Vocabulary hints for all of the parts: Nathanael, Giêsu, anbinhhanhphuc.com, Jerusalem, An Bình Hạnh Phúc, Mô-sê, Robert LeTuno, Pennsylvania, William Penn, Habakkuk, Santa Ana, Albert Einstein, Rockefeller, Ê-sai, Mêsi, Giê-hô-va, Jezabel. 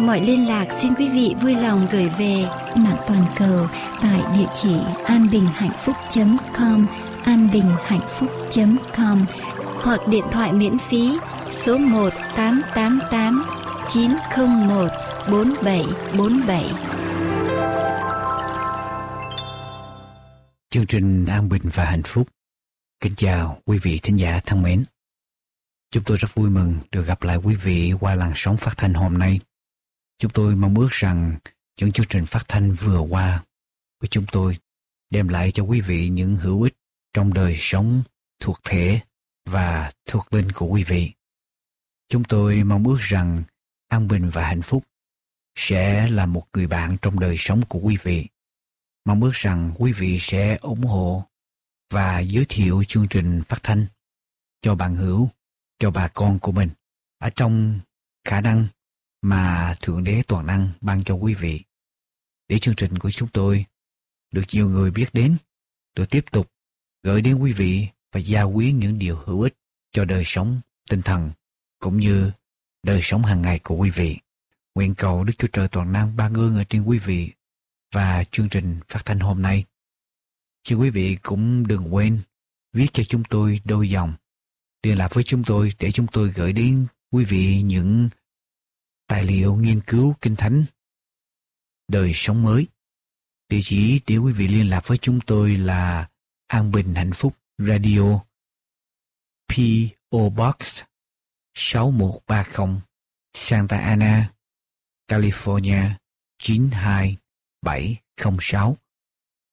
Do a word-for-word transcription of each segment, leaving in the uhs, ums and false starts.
Mọi liên lạc xin quý vị vui lòng gửi về mạng toàn cầu tại địa chỉ an bình hạnh phúc chấm com, an bình hạnh phúc chấm com, hoặc điện thoại miễn phí số một tám tám tám chín không một bốn bảy bốn bảy. Chương trình An Bình và Hạnh Phúc. Kính chào quý vị thính giả thân mến. Chúng tôi rất vui mừng được gặp lại quý vị qua làn sóng phát thanh hôm nay. Chúng tôi mong ước rằng những chương trình phát thanh vừa qua của chúng tôi đem lại cho quý vị những hữu ích trong đời sống thuộc thể và thuộc linh của quý vị. Chúng tôi mong ước rằng An Bình và Hạnh Phúc sẽ là một người bạn trong đời sống của quý vị. Mong ước rằng quý vị sẽ ủng hộ và giới thiệu chương trình phát thanh cho bạn hữu, cho bà con của mình ở trong khả năng mà Thượng Đế toàn năng ban cho quý vị, để chương trình của chúng tôi được nhiều người biết đến, được tiếp tục gửi đến quý vị và gia quyến những điều hữu ích cho đời sống tinh thần cũng như đời sống hàng ngày của quý vị. Nguyện cầu Đức Chúa Trời toàn năng ban ơn ở trên quý vị và chương trình phát thanh hôm nay. Chứ quý vị cũng đừng quên viết cho chúng tôi đôi dòng liên lạc với chúng tôi để chúng tôi gửi đến quý vị những tài liệu nghiên cứu Kinh Thánh đời sống mới. Địa chỉ để quý vị liên lạc với chúng tôi là An Bình Hạnh Phúc Radio, pê ô Box sáu một ba không, Santa Ana, California chín hai bảy không sáu.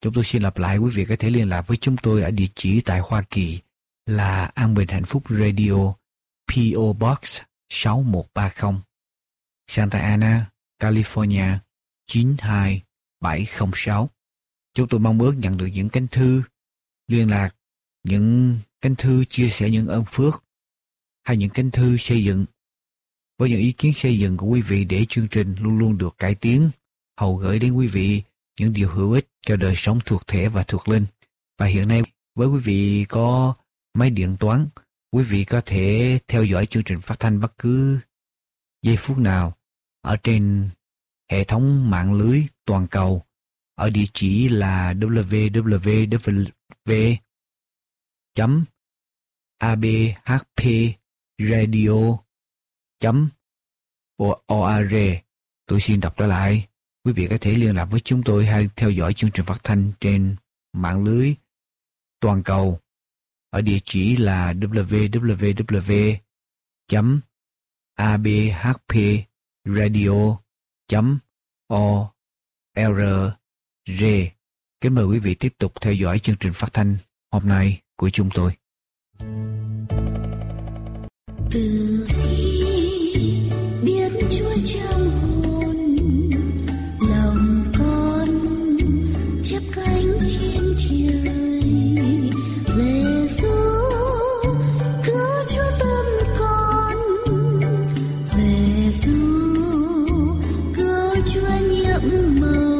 Chúng tôi xin lặp lại, quý vị có thể liên lạc với chúng tôi ở địa chỉ tại Hoa Kỳ là An Bình Hạnh Phúc Radio, pê ô Box sáu một ba không, Santa Ana, California chín hai bảy không sáu. Chúng tôi mong ước nhận được những cánh thư liên lạc, những cánh thư chia sẻ những ơn phước hay những cánh thư xây dựng với những ý kiến xây dựng của quý vị, để chương trình luôn luôn được cải tiến, hầu gửi đến quý vị những điều hữu ích cho đời sống thuộc thể và thuộc linh. Và hiện nay với quý vị có máy điện toán, quý vị có thể theo dõi chương trình phát thanh bất cứ giây phút nào ở trên hệ thống mạng lưới toàn cầu ở địa chỉ là double-u double-u double-u chấm a b h p radio chấm o r g. Tôi xin đọc trở lại. Quý vị có thể liên lạc với chúng tôi hay theo dõi chương trình phát thanh trên mạng lưới toàn cầu ở địa chỉ là double-u double-u double-u chấm a b h p radio chấm o r g. Kính mời quý vị tiếp tục theo dõi chương trình phát thanh hôm nay của chúng tôi. Từ khi biết Chúa trong hồn, lòng con chắp cánh trên trời, Giê-xu cứu Chúa tâm con, Giê-xu cứu Chúa nhiệm màu.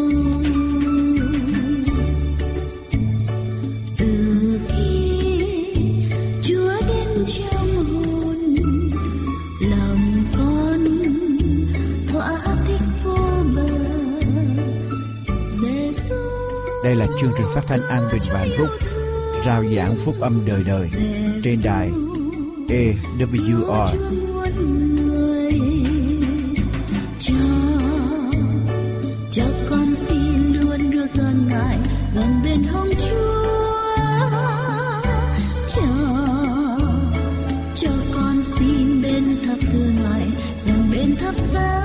Đây là chương trình phát thanh An Bình và Hạnh Phúc, rao giảng phúc âm đời đời trên đài a vê rờ. Cho con xin luôn được gần ngài, gần bên hông Chúa. Cho cho con xin bên thập tự ngài, gần bên thập giá.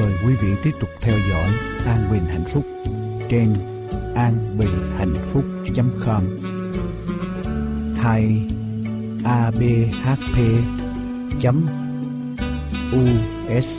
mời quý vị tiếp tục theo dõi An Bình Hạnh Phúc trên an bình hạnh phúc chấm com. Thay a b h p chấm u s.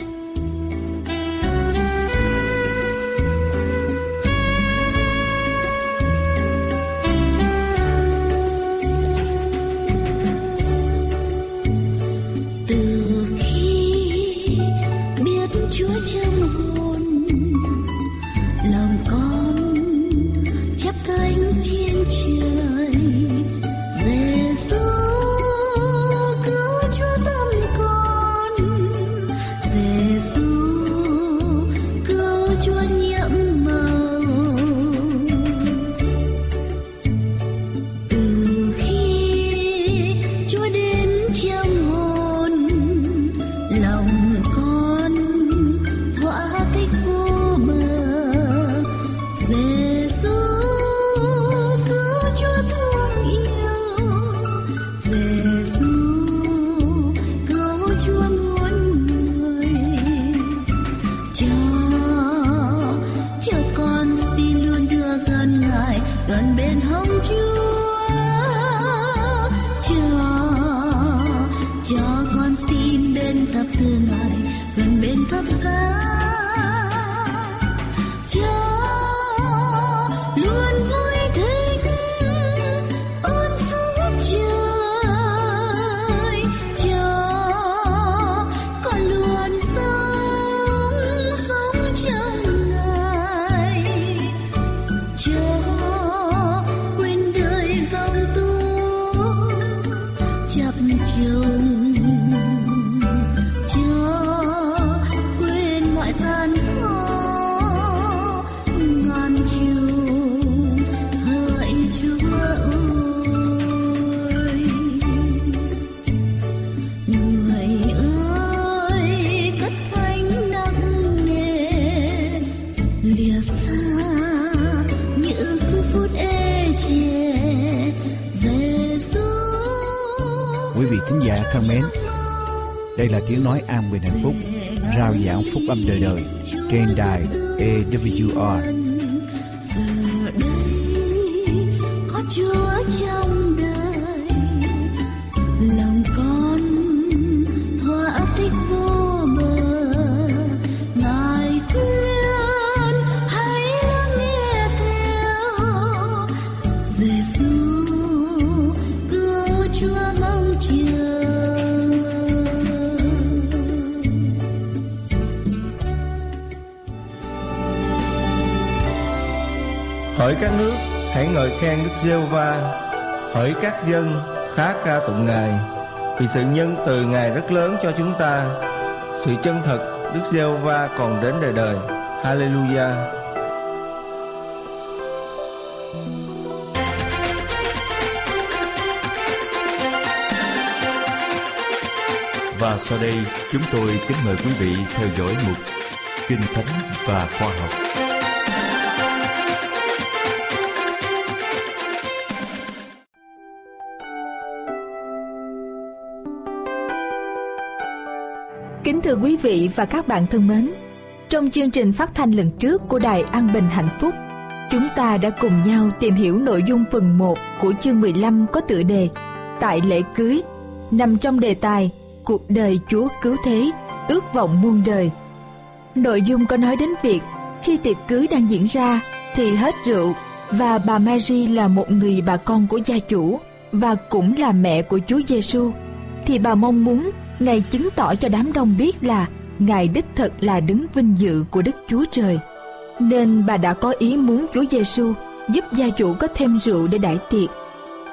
Đây là tiếng nói An Bình Hạnh Phúc, rao giảng phúc âm đời đời trên đài a vê rờ. Hỡi các nước, hãy ngợi khen Đức Giê-hô-va, hỡi các dân, khá ca tụng Ngài, vì sự nhân từ Ngài rất lớn cho chúng ta. Sự chân thật Đức Giê-hô-va còn đến đời đời. Hallelujah. Và sau đây, chúng tôi kính mời quý vị theo dõi mục Kinh Thánh và Khoa học. Kính thưa quý vị và các bạn thân mến, trong chương trình phát thanh lần trước của Đài An Bình Hạnh Phúc, chúng ta đã cùng nhau tìm hiểu nội dung phần một của chương mười lăm có tựa đề Tại lễ cưới, nằm trong đề tài Cuộc đời Chúa cứu thế, ước vọng muôn đời. Nội dung có nói đến việc khi tiệc cưới đang diễn ra thì hết rượu, và bà Mary là một người bà con của gia chủ và cũng là mẹ của Chúa Giêsu, thì bà mong muốn Ngài chứng tỏ cho đám đông biết là Ngài đích thực là đấng vinh dự của Đức Chúa Trời. Nên bà đã có ý muốn Chúa Giêsu giúp gia chủ có thêm rượu để đãi tiệc.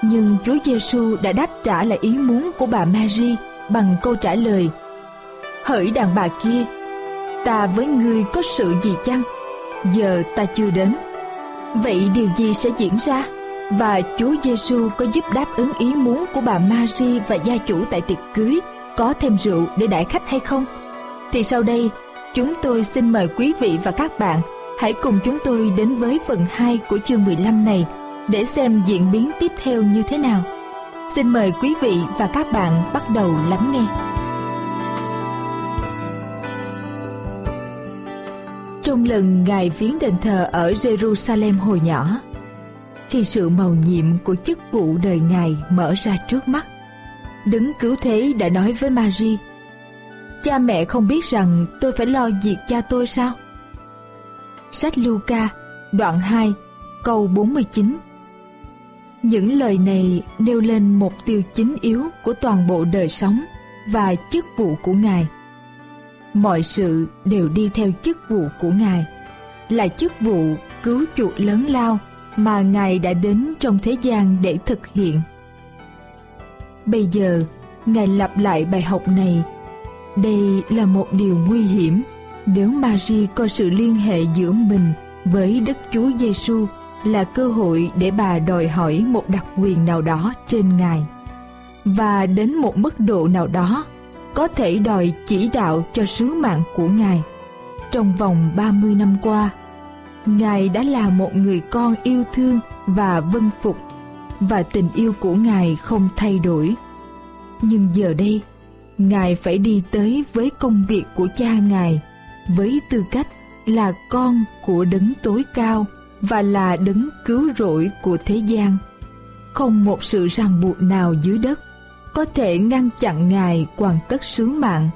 Nhưng Chúa Giêsu đã đáp trả lại ý muốn của bà Mary bằng câu trả lời: Hỡi đàn bà kia, ta với ngươi có sự gì chăng? Giờ ta chưa đến. Vậy điều gì sẽ diễn ra? Và Chúa Giêsu có giúp đáp ứng ý muốn của bà Mary và gia chủ tại tiệc cưới có thêm rượu để đãi khách hay không? Thì sau đây, chúng tôi xin mời quý vị và các bạn hãy cùng chúng tôi đến với phần hai của chương mười lăm này để xem diễn biến tiếp theo như thế nào. Xin mời quý vị và các bạn bắt đầu lắng nghe. trong lần Ngài viếng đền thờ ở Jerusalem hồi nhỏ, khi sự mầu nhiệm của chức vụ đời Ngài mở ra trước mắt, Đấng Cứu Thế đã nói với Marie: "Cha mẹ không biết rằng tôi phải lo việc cha tôi sao?" Sách Luca, đoạn hai, câu bốn mươi chín. Những lời này nêu lên mục tiêu chính yếu của toàn bộ đời sống và chức vụ của Ngài. Mọi sự đều đi theo chức vụ của Ngài, là chức vụ cứu chuộc lớn lao mà Ngài đã đến trong thế gian để thực hiện. Bây giờ, Ngài lặp lại bài học này. Đây là một điều nguy hiểm nếu Marie coi sự liên hệ giữa mình với Đức Chúa Giêsu là cơ hội để bà đòi hỏi một đặc quyền nào đó trên Ngài, và đến một mức độ nào đó có thể đòi chỉ đạo cho sứ mạng của Ngài. Trong vòng ba mươi năm qua, Ngài đã là một người con yêu thương và vâng phục, và tình yêu của Ngài không thay đổi. Nhưng giờ đây, Ngài phải đi tới với công việc của cha Ngài với tư cách là con của Đấng Tối Cao và là Đấng Cứu Rỗi của thế gian. Không một sự ràng buộc nào dưới đất có thể ngăn chặn Ngài hoàn tất sứ mạng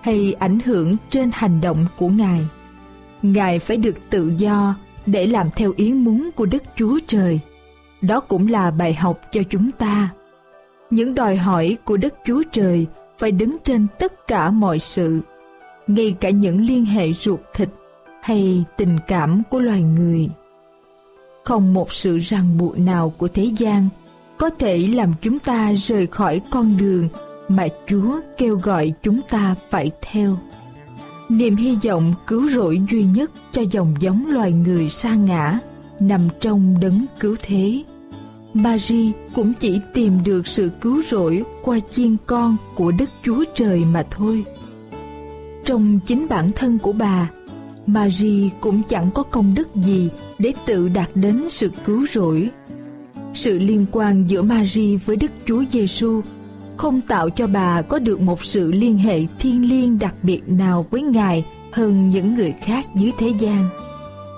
hay ảnh hưởng trên hành động của Ngài. Ngài phải được tự do để làm theo ý muốn của Đức Chúa Trời. Đó cũng là bài học cho chúng ta. Những đòi hỏi của Đức Chúa Trời phải đứng trên tất cả mọi sự, ngay cả những liên hệ ruột thịt hay tình cảm của loài người. Không một sự ràng buộc nào của thế gian có thể làm chúng ta rời khỏi con đường mà Chúa kêu gọi chúng ta phải theo. Niềm hy vọng cứu rỗi duy nhất cho dòng giống loài người sa ngã nằm trong Đấng Cứu Thế. Marie cũng chỉ tìm được sự cứu rỗi qua chiên con của Đức Chúa Trời mà thôi. Trong chính bản thân của bà, Marie cũng chẳng có công đức gì để tự đạt đến sự cứu rỗi. Sự liên quan giữa Marie với Đức Chúa Giêsu không tạo cho bà có được một sự liên hệ thiêng liêng đặc biệt nào với Ngài hơn những người khác dưới thế gian.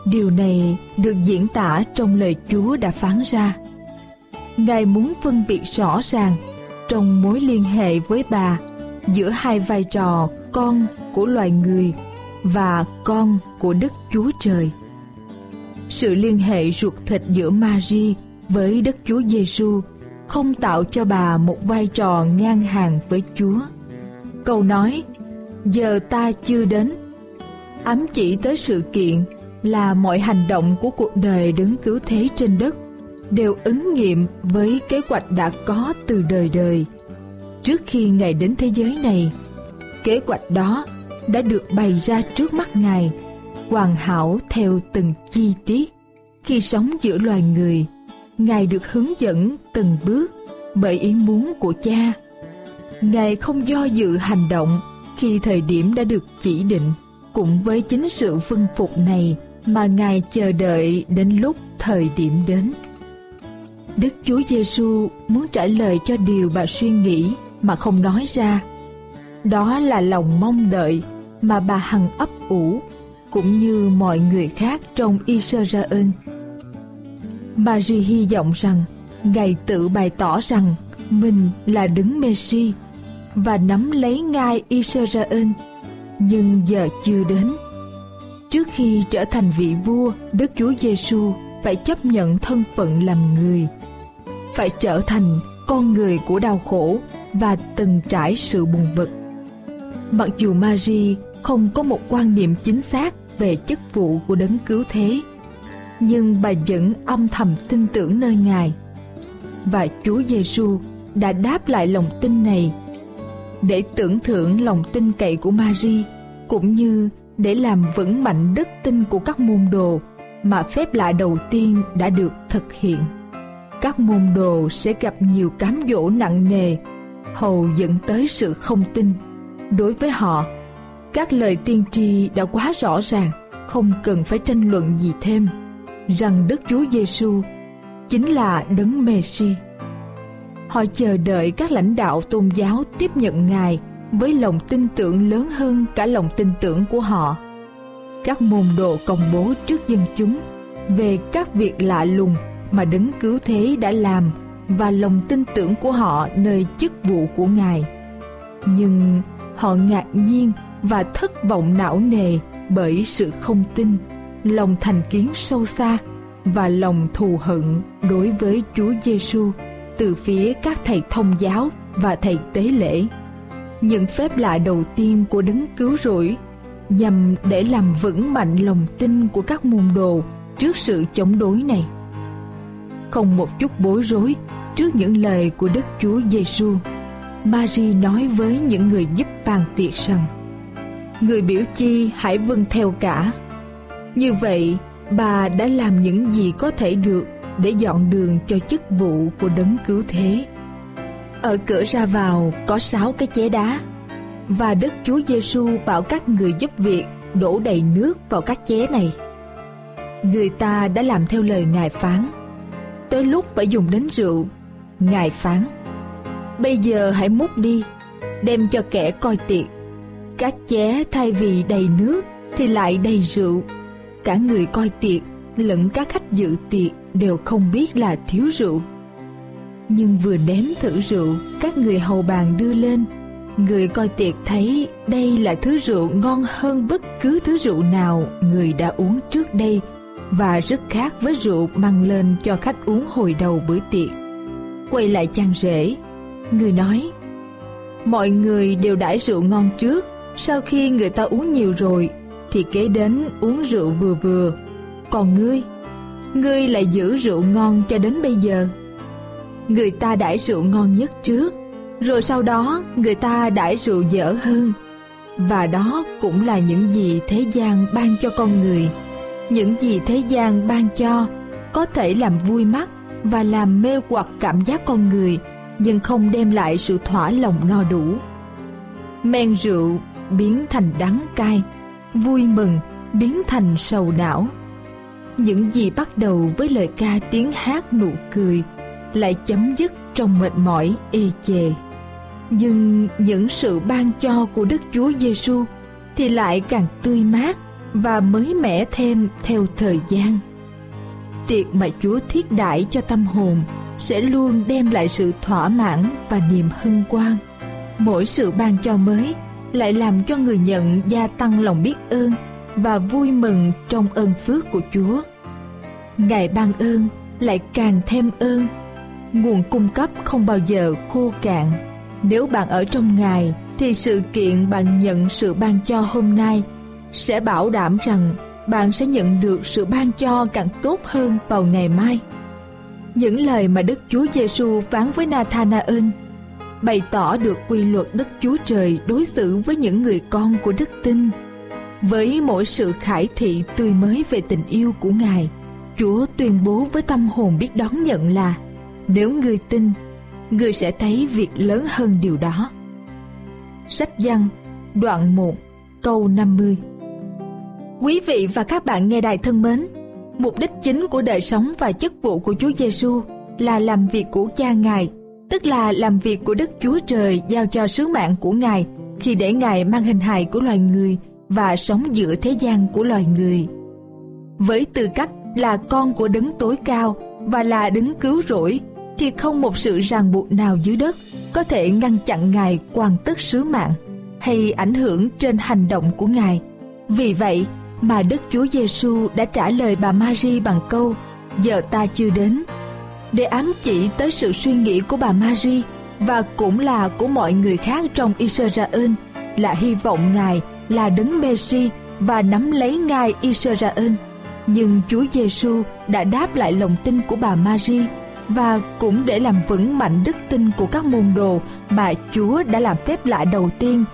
Điều này được diễn tả trong lời Chúa đã phán ra. Ngài muốn phân biệt rõ ràng trong mối liên hệ với bà giữa hai vai trò con của loài người và con của Đức Chúa Trời. Sự liên hệ ruột thịt giữa Marie với Đức Chúa Giêsu không tạo cho bà một vai trò ngang hàng với Chúa. Câu nói "giờ ta chưa đến" ám chỉ tới sự kiện là mọi hành động của cuộc đời Đấng Cứu Thế trên đất đều ứng nghiệm với kế hoạch đã có từ đời đời. Trước khi Ngài đến thế giới này, kế hoạch đó đã được bày ra trước mắt Ngài, hoàn hảo theo từng chi tiết. Khi sống giữa loài người, Ngài được hướng dẫn từng bước bởi ý muốn của Cha. Ngài không do dự hành động khi thời điểm đã được chỉ định. Cũng với chính sự vâng phục này mà Ngài chờ đợi đến lúc thời điểm đến. Đức Chúa Giêsu muốn trả lời cho điều bà suy nghĩ mà không nói ra. Đó là lòng mong đợi mà bà hằng ấp ủ, cũng như mọi người khác trong Israel. Marie hy vọng rằng Ngài tự bày tỏ rằng mình là Đấng Mêsi và nắm lấy ngay Israel, nhưng giờ chưa đến. Trước khi trở thành vị vua, Đức Chúa Giêsu phải chấp nhận thân phận làm người, phải trở thành con người của đau khổ và từng trải sự buồn bực. Mặc dù Marie không có một quan niệm chính xác về chức vụ của Đấng Cứu Thế, nhưng bà vẫn âm thầm tin tưởng nơi Ngài, và Chúa Giêsu đã đáp lại lòng tin này. Để tưởng thưởng lòng tin cậy của Marie, cũng như để làm vững mạnh đức tin của các môn đồ, mà phép lạ đầu tiên đã được thực hiện. Các môn đồ sẽ gặp nhiều cám dỗ nặng nề, hầu dẫn tới sự không tin. Đối với họ, các lời tiên tri đã quá rõ ràng, không cần phải tranh luận gì thêm, rằng Đức Chúa Giêsu chính là Đấng Mêsi. Họ chờ đợi các lãnh đạo tôn giáo tiếp nhận Ngài với lòng tin tưởng lớn hơn cả lòng tin tưởng của họ. các môn đồ công bố trước dân chúng về các việc lạ lùng mà Đấng Cứu Thế đã làm và lòng tin tưởng của họ nơi chức vụ của Ngài. Nhưng họ ngạc nhiên và thất vọng não nề bởi sự không tin, lòng thành kiến sâu xa và lòng thù hận đối với Chúa Giêsu từ phía các thầy thông giáo và thầy tế lễ. Những phép lạ đầu tiên của Đấng Cứu Rỗi nhằm để làm vững mạnh lòng tin của các môn đồ trước sự chống đối này. Không một chút bối rối trước những lời của Đức Chúa Giêsu, Mary nói với những người giúp bàn tiệc rằng: người biểu chi hãy vâng theo cả. Như vậy, bà đã làm những gì có thể được để dọn đường cho chức vụ của Đấng Cứu Thế. Ở cửa ra vào có sáu cái chén đá, và Đức Chúa Giêsu bảo các người giúp việc đổ đầy nước vào các chén này. Người ta đã làm theo lời Ngài phán. Tới lúc phải dùng đến rượu, Ngài phán: bây giờ hãy múc đi, đem cho kẻ coi tiệc. Các chén thay vì đầy nước thì lại đầy rượu. Cả người coi tiệc lẫn các khách dự tiệc đều không biết là thiếu rượu. Nhưng vừa nếm thử rượu các người hầu bàn đưa lên, người coi tiệc thấy đây là thứ rượu ngon hơn bất cứ thứ rượu nào người đã uống trước đây, và rất khác với rượu mang lên cho khách uống hồi đầu bữa tiệc. Quay lại chàng rể, người nói: mọi người đều đãi rượu ngon trước, sau khi người ta uống nhiều rồi thì kế đến uống rượu vừa vừa. Còn ngươi, ngươi lại giữ rượu ngon cho đến bây giờ. Người ta đãi rượu ngon nhất trước, rồi sau đó người ta đãi rượu dở hơn. Và đó cũng là những gì thế gian ban cho con người. Những gì thế gian ban cho có thể làm vui mắt và làm mê hoặc cảm giác con người, nhưng không đem lại sự thỏa lòng no đủ. Men rượu biến thành đắng cay, vui mừng biến thành sầu não. Những gì bắt đầu với lời ca, tiếng hát, nụ cười lại chấm dứt trong mệt mỏi ê chề. Nhưng những sự ban cho của Đức Chúa Giêsu thì lại càng tươi mát và mới mẻ thêm theo thời gian. Tiệc mà Chúa thiết đãi cho tâm hồn sẽ luôn đem lại sự thỏa mãn và niềm hân hoan. Mỗi sự ban cho mới lại làm cho người nhận gia tăng lòng biết ơn và vui mừng trong ơn phước của Chúa. Ngài ban ơn lại càng thêm ơn. Nguồn cung cấp không bao giờ khô cạn. Nếu bạn ở trong Ngài thì sự kiện bạn nhận sự ban cho hôm nay sẽ bảo đảm rằng bạn sẽ nhận được sự ban cho càng tốt hơn vào ngày mai. Những lời mà Đức Chúa Giêsu phán với Nathanael bày tỏ được quy luật Đức Chúa Trời đối xử với những người con của đức tin. Với mỗi sự khải thị tươi mới về tình yêu của Ngài, Chúa tuyên bố với tâm hồn biết đón nhận là: nếu ngươi tin, ngươi sẽ thấy việc lớn hơn điều đó. Sách Giăng, đoạn một, câu năm mươi. Quý vị và các bạn nghe đài thân mến, mục đích chính của đời sống và chức vụ của Chúa Giêsu là làm việc của Cha Ngài, tức là làm việc của Đức Chúa Trời giao cho sứ mạng của Ngài khi để Ngài mang hình hài của loài người và sống giữa thế gian của loài người. Với tư cách là con của Đấng Tối Cao và là Đấng Cứu Rỗi thì không một sự ràng buộc nào dưới đất có thể ngăn chặn Ngài hoàn tất sứ mạng hay ảnh hưởng trên hành động của Ngài. Vì vậy mà Đức Chúa Giêsu đã trả lời bà Mary bằng câu: giờ ta chưa đến, để ám chỉ tới sự suy nghĩ của bà Mary và cũng là của mọi người khác trong Israel là hy vọng Ngài là Đấng Mêsi và nắm lấy Ngài Israel. Nhưng Chúa Giêsu đã đáp lại lòng tin của bà Mary và cũng để làm vững mạnh đức tin của các môn đồ mà Chúa đã làm phép lạ đầu tiên.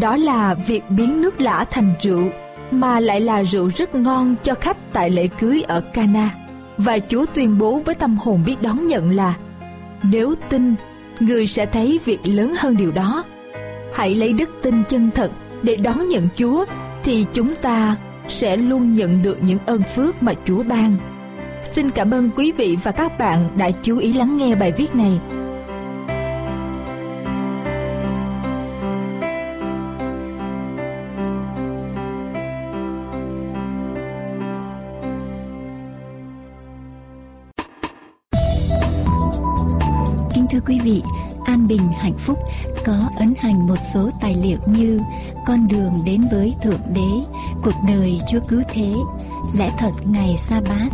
Đó là việc biến nước lã thành rượu, mà lại là rượu rất ngon cho khách tại lễ cưới ở Cana. Và Chúa tuyên bố với tâm hồn biết đón nhận là: nếu tin, người sẽ thấy việc lớn hơn điều đó. Hãy lấy đức tin chân thật để đón nhận Chúa thì chúng ta sẽ luôn nhận được những ơn phước mà Chúa ban. Xin cảm ơn quý vị và các bạn đã chú ý lắng nghe bài viết này. thưa quý vị, An Bình Hạnh Phúc có ấn hành một số tài liệu như Con đường đến với Thượng Đế, Cuộc đời Chúa Cứu Thế, Lẽ thật ngày sa bát,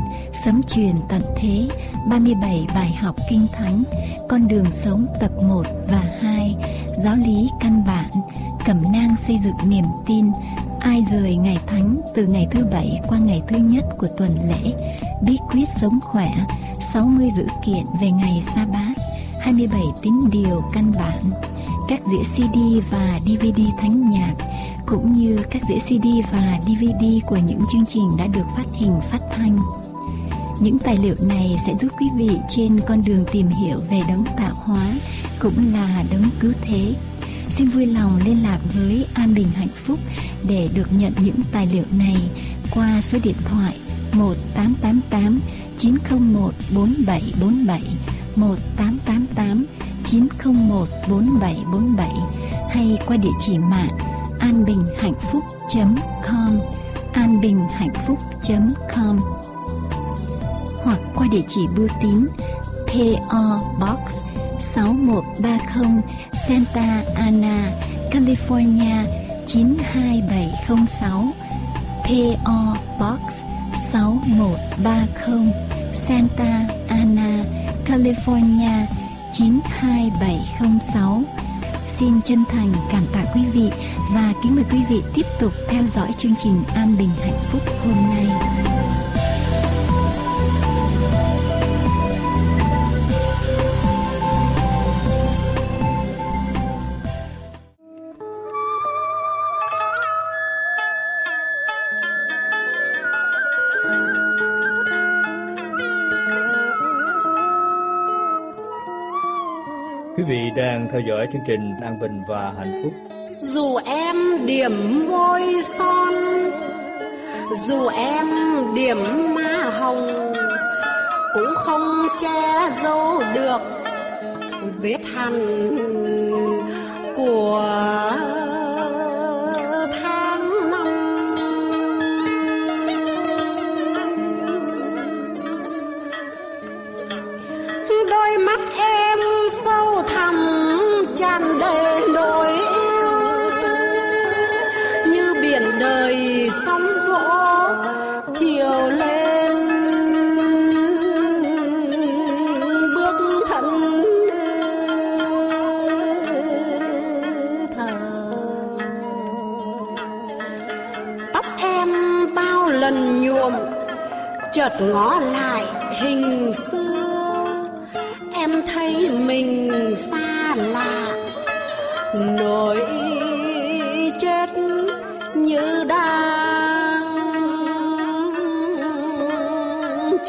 Sấm truyền tận thế, ba mươi bảy bài học kinh thánh, Con đường sống tập một và hai, Giáo lý căn bản, Cẩm nang xây dựng niềm tin, Ai rời ngày thánh từ ngày thứ bảy qua ngày thứ nhất của tuần lễ, Bí quyết sống khỏe, sáu mươi dữ kiện về ngày sa bát, hai mươi bảy tín điều căn bản, các đĩa xê đê và đê vê đê thánh nhạc, cũng như các đĩa xê đê và đê vê đê của những chương trình đã được phát hình phát thanh. Những tài liệu này sẽ giúp quý vị trên con đường tìm hiểu về đấng tạo hóa cũng là đấng cứu thế. Xin vui lòng liên lạc với An Bình Hạnh Phúc để được nhận những tài liệu này qua số điện thoại một tám tám tám chín không một bốn bảy bốn bảy, một tám tám tám chín không một bốn bảy bốn bảy, hay qua địa chỉ mạng an bình hạnh phúc chấm com, an bình hạnh phúc chấm com, hoặc qua địa chỉ bưu tín pê o Box sáu một ba không Santa Ana, California chín hai bảy không sáu, pê o Box sáu một ba không Santa Ana, California chín hai bảy không sáu. Xin chân thành cảm tạ quý vị và kính mời quý vị tiếp tục theo dõi chương trình An Bình Hạnh Phúc hôm nay. Quý vị đang theo dõi chương trình An Bình và Hạnh Phúc. Dù em điểm môi son, dù em điểm má hồng, cũng không che giấu được vết hằn của tháng năm. Đôi mắt em sâu thẳm tràn đầy nỗi yêu thương, như biển đời sóng vỗ chiều lên bước thẫn thờ. Tóc em bao lần nhuộm chợt ngó lại hình xưa, em thấy mình xa lạ, nỗi chết như đang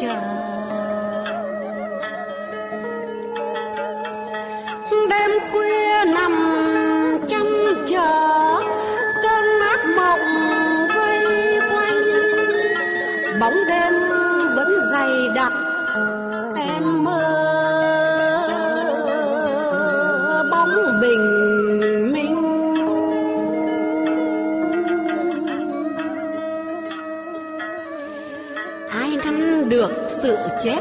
chờ. Đêm khuya nằm chăm chờ, cơn ác mộng vây quanh, bóng đêm vẫn dày đặc, em mơ bình minh. Ai ngăn được sự chết,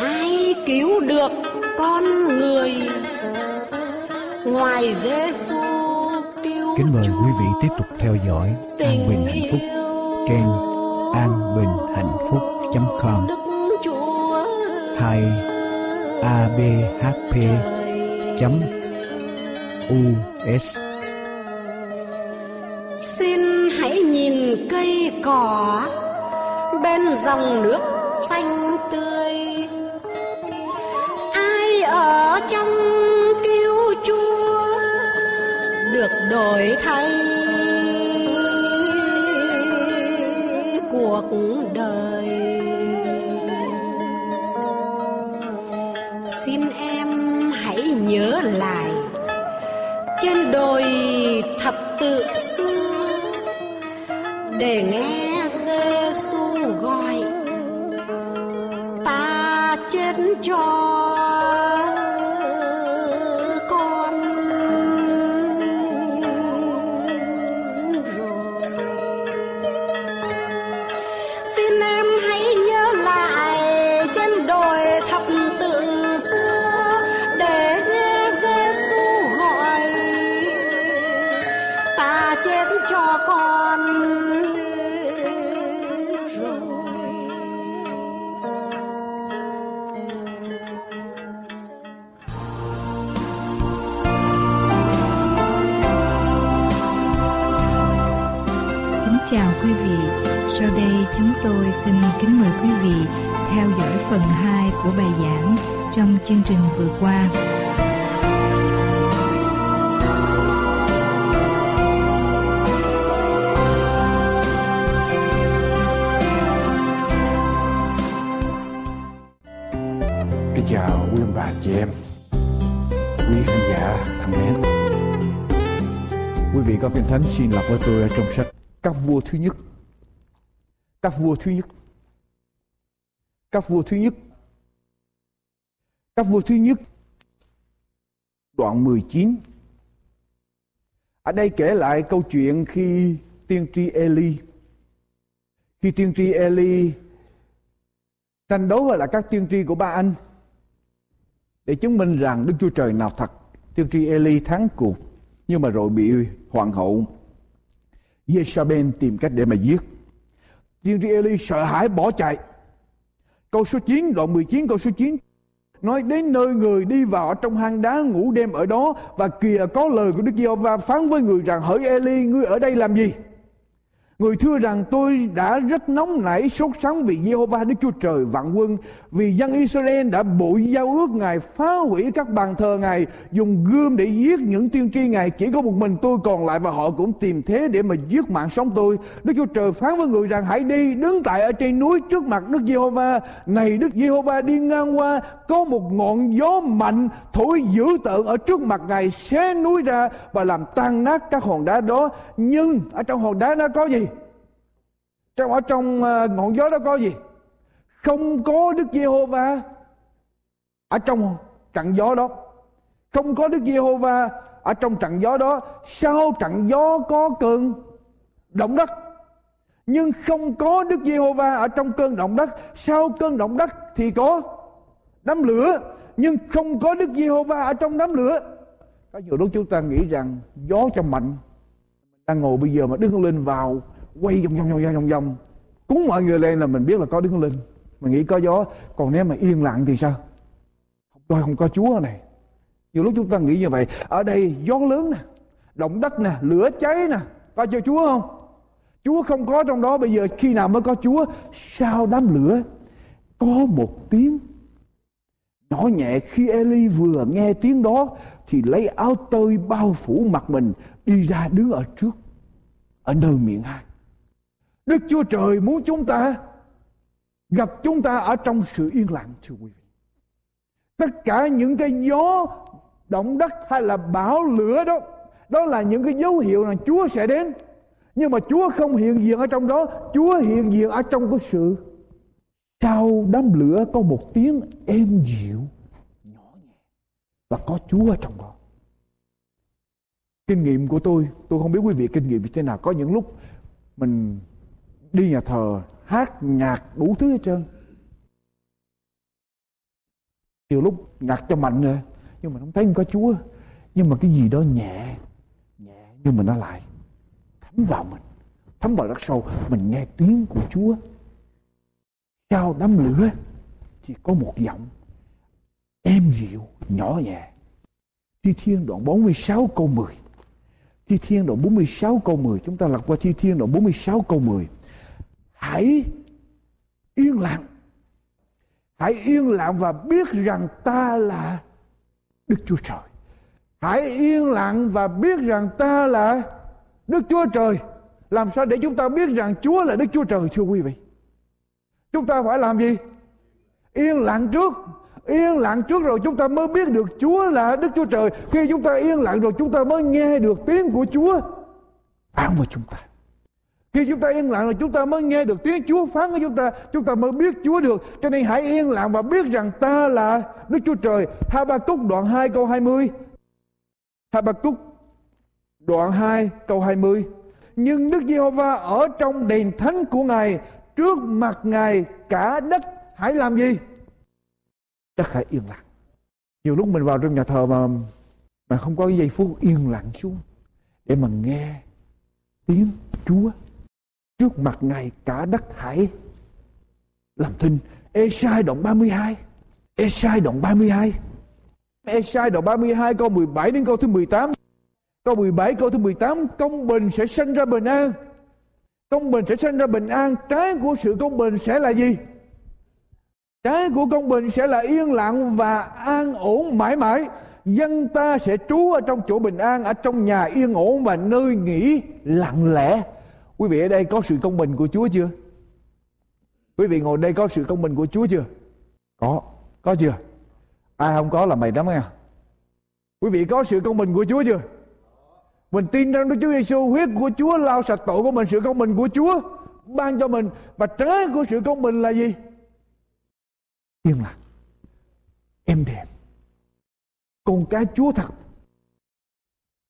ai cứu được con người ngoài Giêsu cứu. Kính mời quý vị tiếp tục theo dõi An Bình Hạnh Phúc trên an bình hạnh phúc chấm com hay a b h p chấm u s. Xin hãy nhìn cây cỏ bên dòng nước xanh tươi, ai ở trong cứu Chúa được đổi thay cuộc đời. Xin em hãy nhớ lại trên đồi thập tự xưa để nghe Giêsu gọi ta chết cho con rồi. Xin em hãy nhớ lại trên đồi thập tự xưa chào quý vị. Sau đây chúng tôi xin kính mời quý vị theo dõi phần hai của bài giảng trong chương trình vừa qua. Kính chào quý ông bà chị em, quý khán giả thân mến. Quý vị có Kinh Thánh xin lọc với tôi trong sách Các Vua thứ nhất. Các vua thứ nhất. Các vua thứ nhất. Các vua thứ nhất. Đoạn mười chín. Ở đây kể lại câu chuyện khi tiên tri Eli. Khi tiên tri Eli tranh đấu với lại các tiên tri của ba anh để chứng minh rằng Đức Chúa Trời nào thật. Tiên tri Eli thắng cuộc nhưng mà rồi bị hoàng hậu Jezabel tìm cách để mà giết. Tiên tri Eli sợ hãi bỏ chạy. Câu số chín, đoạn mười chín câu số chín nói đến nơi người đi vào trong hang đá ngủ đêm ở đó, và kìa có lời của Đức Giê-hô-va phán với người rằng: hỡi Eli, ngươi ở đây làm gì? Người thưa rằng: tôi đã rất nóng nảy sốt sắng vì Giê-hô-va Đức Chúa Trời vạn quân, vì dân Israel đã bội giao ước Ngài, phá hủy các bàn thờ Ngài, dùng gươm để giết những tiên tri Ngài. Chỉ có một mình tôi còn lại và họ cũng tìm thế để mà giết mạng sống tôi. Đức Chúa Trời phán với người rằng: hãy đi đứng tại ở trên núi trước mặt Đức Giê-hô-va. Này Đức Giê-hô-va đi ngang qua, có một ngọn gió mạnh thổi dữ tợn ở trước mặt Ngài, xé núi ra và làm tan nát các hòn đá đó. Nhưng ở trong hòn đá đó có gì? Trong ở trong ngọn gió đó có gì? Không có Đức Giê-hô-va. Ở trong trận gió đó không có Đức Giê-hô-va. Ở trong trận gió đó, sau trận gió có cơn động đất, nhưng không có Đức Giê-hô-va. Ở trong cơn động đất, sau cơn động đất thì có đám lửa, nhưng không có Đức Giê-hô-va ở trong đám lửa. Có nhiều lúc chúng ta nghĩ rằng gió trong mạnh, đang ngồi bây giờ mà Đức Hưng Linh vào quay vòng vòng vòng vòng vòng cúng mọi người lên là mình biết là có Đức Linh, mình nghĩ có gió. Còn nếu mà yên lặng thì sao? Không có, không có Chúa này. Nhiều lúc chúng ta nghĩ như vậy. Ở đây gió lớn nè, động đất nè, lửa cháy nè, có cho Chúa không? Chúa không có trong đó. Bây giờ khi nào mới có Chúa? Sau đám lửa có một tiếng nhỏ nhẹ. Khi Eli vừa nghe tiếng đó thì lấy áo tơi bao phủ mặt mình, đi ra đứng ở trước, ở nơi miệng hang. Đức Chúa Trời muốn chúng ta gặp chúng ta ở trong sự yên lặng, thưa quý vị. Tất cả những cái gió, động đất hay là bão lửa đó, đó là những cái dấu hiệu là Chúa sẽ đến. Nhưng mà Chúa không hiện diện ở trong đó. Chúa hiện diện ở trong cái sự sau đám lửa có một tiếng êm dịu, nhỏ nhẹ, và có Chúa ở trong đó. Kinh nghiệm của tôi, tôi không biết quý vị kinh nghiệm như thế nào. Có những lúc mình đi nhà thờ, hát nhạc đủ thứ hết trơn. Nhiều lúc nhạc cho mạnh rồi, nhưng mà không thấy không có Chúa. Nhưng mà cái gì đó nhẹ, nhẹ nhưng mà nó lại thấm vào mình, thấm vào rất sâu. Mình nghe tiếng của Chúa. Sau đám lửa chỉ có một giọng êm dịu, nhỏ nhẹ. Thi Thiên đoạn bốn mươi sáu câu mười. Thi Thiên đoạn bốn mươi sáu câu mười. Chúng ta lật qua Thi Thiên đoạn bốn mươi sáu câu mười. Hãy yên lặng. Hãy yên lặng và biết rằng ta là Đức Chúa Trời. Hãy yên lặng và biết rằng ta là Đức Chúa Trời. Làm sao để chúng ta biết rằng Chúa là Đức Chúa Trời, thưa quý vị? Chúng ta phải làm gì? Yên lặng trước. Yên lặng trước rồi chúng ta mới biết được Chúa là Đức Chúa Trời. Khi chúng ta yên lặng rồi chúng ta mới nghe được tiếng của Chúa phán với chúng ta. Khi chúng ta yên lặng rồi chúng ta mới nghe được tiếng Chúa phán với chúng ta. Chúng ta mới biết Chúa được. Cho nên hãy yên lặng và biết rằng ta là Đức Chúa Trời. Habakkuk đoạn hai câu hai mươi. Habakkuk đoạn hai câu hai mươi. Nhưng Đức Giê-hô-va ở trong đền thánh của Ngài, trước mặt Ngài cả đất hãy làm gì? Đất hãy yên lặng. Nhiều lúc mình vào trong nhà thờ mà mà không có cái giây phút yên lặng xuống để mà nghe tiếng Chúa. Trước mặt Ngài cả đất hãy làm thinh. Ê-sai đoạn ba mươi hai. Ê-sai đoạn ba mươi hai. Ê-sai đoạn ba mươi hai câu mười bảy đến câu thứ mười tám. Câu mười bảy câu thứ mười tám: công bình sẽ sanh ra bình an. Công bình sẽ sinh ra bình an. Trái của sự công bình sẽ là gì? Trái của công bình sẽ là yên lặng và an ổn mãi mãi. Dân ta sẽ trú ở trong chỗ bình an, ở trong nhà yên ổn và nơi nghỉ lặng lẽ. Quý vị ở đây có sự công bình của Chúa chưa? Quý vị ngồi đây có sự công bình của Chúa chưa? Có, có chưa? Ai không có là mày lắm nghe. Quý vị có sự công bình của Chúa chưa? Mình tin rằng Đức Chúa Giêsu, huyết của Chúa lau sạch tội của mình, sự công bình của Chúa ban cho mình. Và trái của sự công bình là gì? Yên lặng, êm đềm. Con cái Chúa thật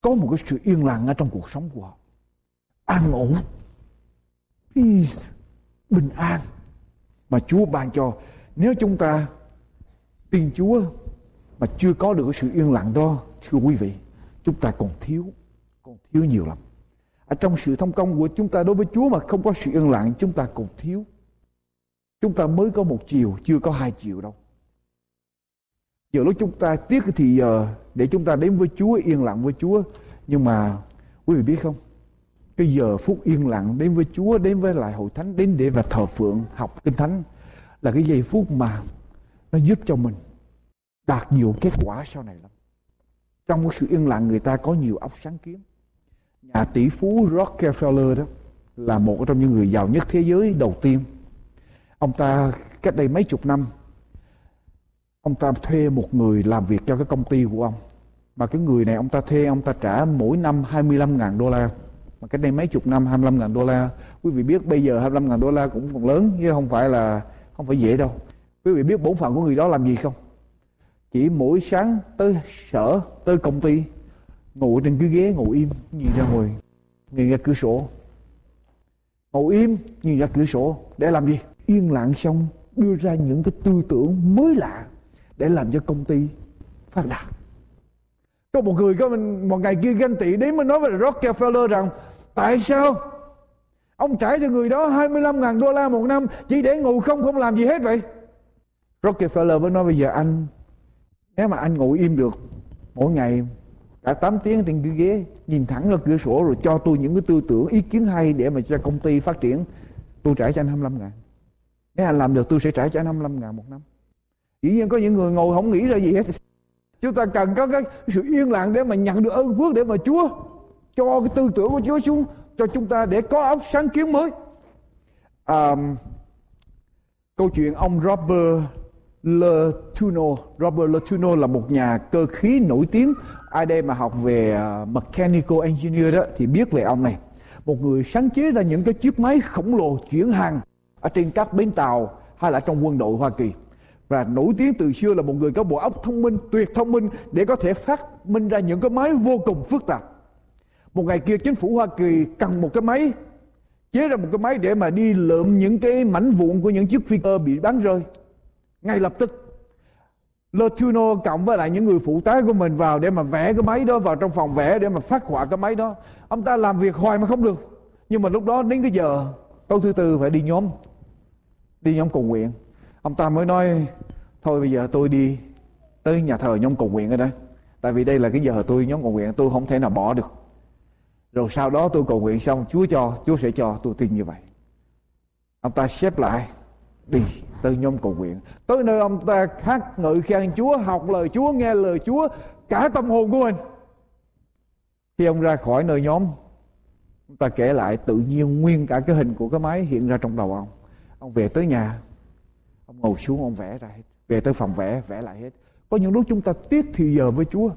có một cái sự yên lặng ở trong cuộc sống của họ, an ổn, peace, bình an mà Chúa ban cho. Nếu chúng ta tin Chúa mà chưa có được cái sự yên lặng đó, thưa quý vị, chúng ta còn thiếu, còn thiếu nhiều lắm. Ở trong sự thông công của chúng ta đối với Chúa mà không có sự yên lặng, chúng ta còn thiếu. Chúng ta mới có một chiều, chưa có hai chiều đâu. Giờ lúc chúng ta tiếc thì giờ để chúng ta đến với Chúa, yên lặng với Chúa. Nhưng mà quý vị biết không, cái giờ phút yên lặng đến với Chúa, đến với lại hội thánh, đến để và thờ phượng, học kinh thánh là cái giây phút mà nó giúp cho mình đạt nhiều kết quả sau này lắm. Trong cái sự yên lặng người ta có nhiều óc sáng kiến. Nhà tỷ phú Rockefeller đó là một trong những người giàu nhất thế giới đầu tiên. Ông ta cách đây mấy chục năm, ông ta thuê một người làm việc cho cái công ty của ông. Mà cái người này ông ta thuê, ông ta trả mỗi năm hai mươi lăm nghìn đô la. Mà cách đây mấy chục năm hai mươi lăm nghìn đô la. Quý vị biết bây giờ hai mươi lăm nghìn đô la cũng còn lớn, chứ không phải là không phải dễ đâu. Quý vị biết bổn phận của người đó làm gì không? Chỉ mỗi sáng tới sở, tới công ty, ngồi trên cái ghế, ngồi im, nhìn ra ngoài, nhìn ra cửa sổ. Ngồi im, nhìn ra cửa sổ để làm gì? Yên lặng xong đưa ra những cái tư tưởng mới lạ để làm cho công ty phát đạt. Có một người có mình một ngày kia ganh tị đến mới nói với Rockefeller rằng tại sao ông trả cho người đó hai mươi lăm nghìn đô la một năm chỉ để ngồi không, không làm gì hết vậy? Rockefeller mới nói bây giờ anh, nếu mà anh ngồi im được mỗi ngày cả tám tiếng trên cái ghế, nhìn thẳng ra cửa sổ rồi cho tôi những cái tư tưởng, ý kiến hay để mà cho công ty phát triển, tôi trả cho anh hai mươi lăm ngàn. Nếu anh làm được tôi sẽ trả cho anh hai mươi lăm ngàn một năm. Dĩ nhiên có những người ngồi không nghĩ ra gì hết. Chúng ta cần có cái sự yên lặng để mà nhận được ơn phước, để mà Chúa cho cái tư tưởng của Chúa xuống cho chúng ta để có óc sáng kiến mới. À, câu chuyện ông Robert LeTuno. Robert LeTuno là một nhà cơ khí nổi tiếng. Ai đây mà học về mechanical engineer đó thì biết về ông này. Một người sáng chế ra những cái chiếc máy khổng lồ chuyển hàng ở trên các bến tàu hay là trong quân đội Hoa Kỳ. Và nổi tiếng từ xưa là một người có bộ óc thông minh, tuyệt thông minh để có thể phát minh ra những cái máy vô cùng phức tạp. Một ngày kia chính phủ Hoa Kỳ cần một cái máy, chế ra một cái máy để mà đi lượm những cái mảnh vụn của những chiếc phi cơ bị bắn rơi. Ngay lập tức LeTuno cộng với lại những người phụ tá của mình vào để mà vẽ cái máy đó, vào trong phòng vẽ để mà phát họa cái máy đó. Ông ta làm việc hoài mà không được. Nhưng mà lúc đó đến cái giờ tối thứ tư phải đi nhóm, đi nhóm cầu nguyện. Ông ta mới nói thôi bây giờ tôi đi tới nhà thờ nhóm cầu nguyện ở đây, tại vì đây là cái giờ tôi nhóm cầu nguyện, tôi không thể nào bỏ được. Rồi sau đó tôi cầu nguyện xong, Chúa cho, Chúa sẽ cho, tôi tin như vậy. Ông ta xếp lại đi tới nhóm cầu nguyện, tới nơi ông ta hát ngợi khen Chúa, học lời Chúa, nghe lời Chúa cả tâm hồn của mình. Khi ông ra khỏi nơi nhóm, ông ta kể lại tự nhiên nguyên cả cái hình của cái máy hiện ra trong đầu ông. Ông về tới nhà, ông ngồi xuống, ông vẽ ra hết. Về tới phòng vẽ, vẽ lại hết. Có những lúc chúng ta tiếc thì giờ với Chúa,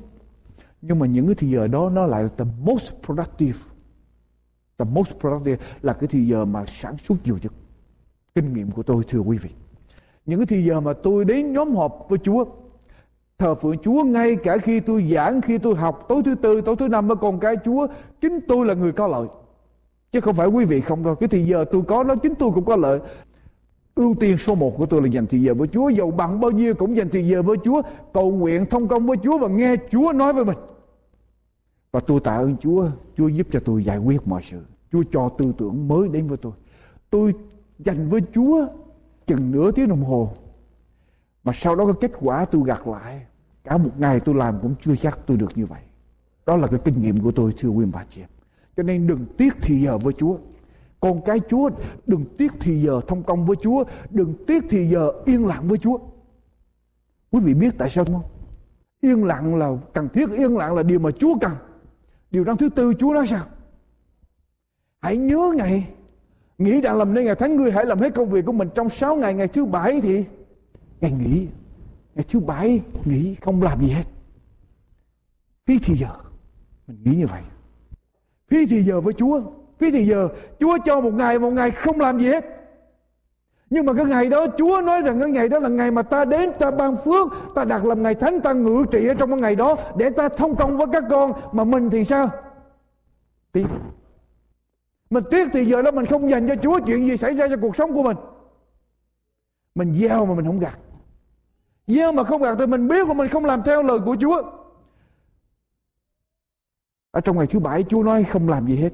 nhưng mà những cái thì giờ đó nó lại là the most productive. The most productive là cái thì giờ mà sản xuất nhiều nhất. Kinh nghiệm của tôi thưa quý vị, những cái thì giờ mà tôi đến nhóm họp với Chúa, thờ phượng Chúa, ngay cả khi tôi giảng, khi tôi học tối thứ tư, tối thứ năm với con cái Chúa, chính tôi là người có lợi, chứ không phải quý vị không đâu. Cái thì giờ tôi có nó, chính tôi cũng có lợi. Ưu tiên số một của tôi là dành thì giờ với Chúa, dầu bằng bao nhiêu cũng dành thì giờ với Chúa, cầu nguyện, thông công với Chúa và nghe Chúa nói với mình. Và tôi tạ ơn Chúa, Chúa giúp cho tôi giải quyết mọi sự, Chúa cho tư tưởng mới đến với tôi. Tôi dành với Chúa chừng nửa tiếng đồng hồ, mà sau đó cái kết quả tôi gặt lại cả một ngày tôi làm cũng chưa chắc tôi được như vậy. Đó là cái kinh nghiệm của tôi thưa quý bà chị em. Cho nên đừng tiếc thì giờ với Chúa. Con cái Chúa đừng tiếc thì giờ thông công với Chúa, đừng tiếc thì giờ yên lặng với Chúa. Quý vị biết tại sao không? Yên lặng là cần thiết, yên lặng là điều mà Chúa cần. Điều răn thứ tư Chúa nói sao? Hãy nhớ ngày, nghĩ rằng làm nên ngày tháng ngươi, hãy làm hết công việc của mình trong sáu ngày. Ngày thứ bảy thì ngày nghỉ, ngày thứ bảy nghỉ không làm gì hết. Phí thì giờ, mình nghĩ như vậy. Phí thì giờ với Chúa. Phí thì giờ Chúa cho một ngày, một ngày không làm gì hết. Nhưng mà cái ngày đó Chúa nói rằng cái ngày đó là ngày mà ta đến, ta ban phước, ta đặt làm ngày thánh, ta ngự trị ở trong cái ngày đó để ta thông công với các con. Mà mình thì sao? Tiếc. Mình tiếc thì giờ đó mình không dành cho Chúa. Chuyện gì xảy ra cho cuộc sống của mình? Mình gieo mà mình không gặt. Gieo mà không gặt thì mình biết là mình không làm theo lời của Chúa. Ở trong ngày thứ bảy Chúa nói không làm gì hết.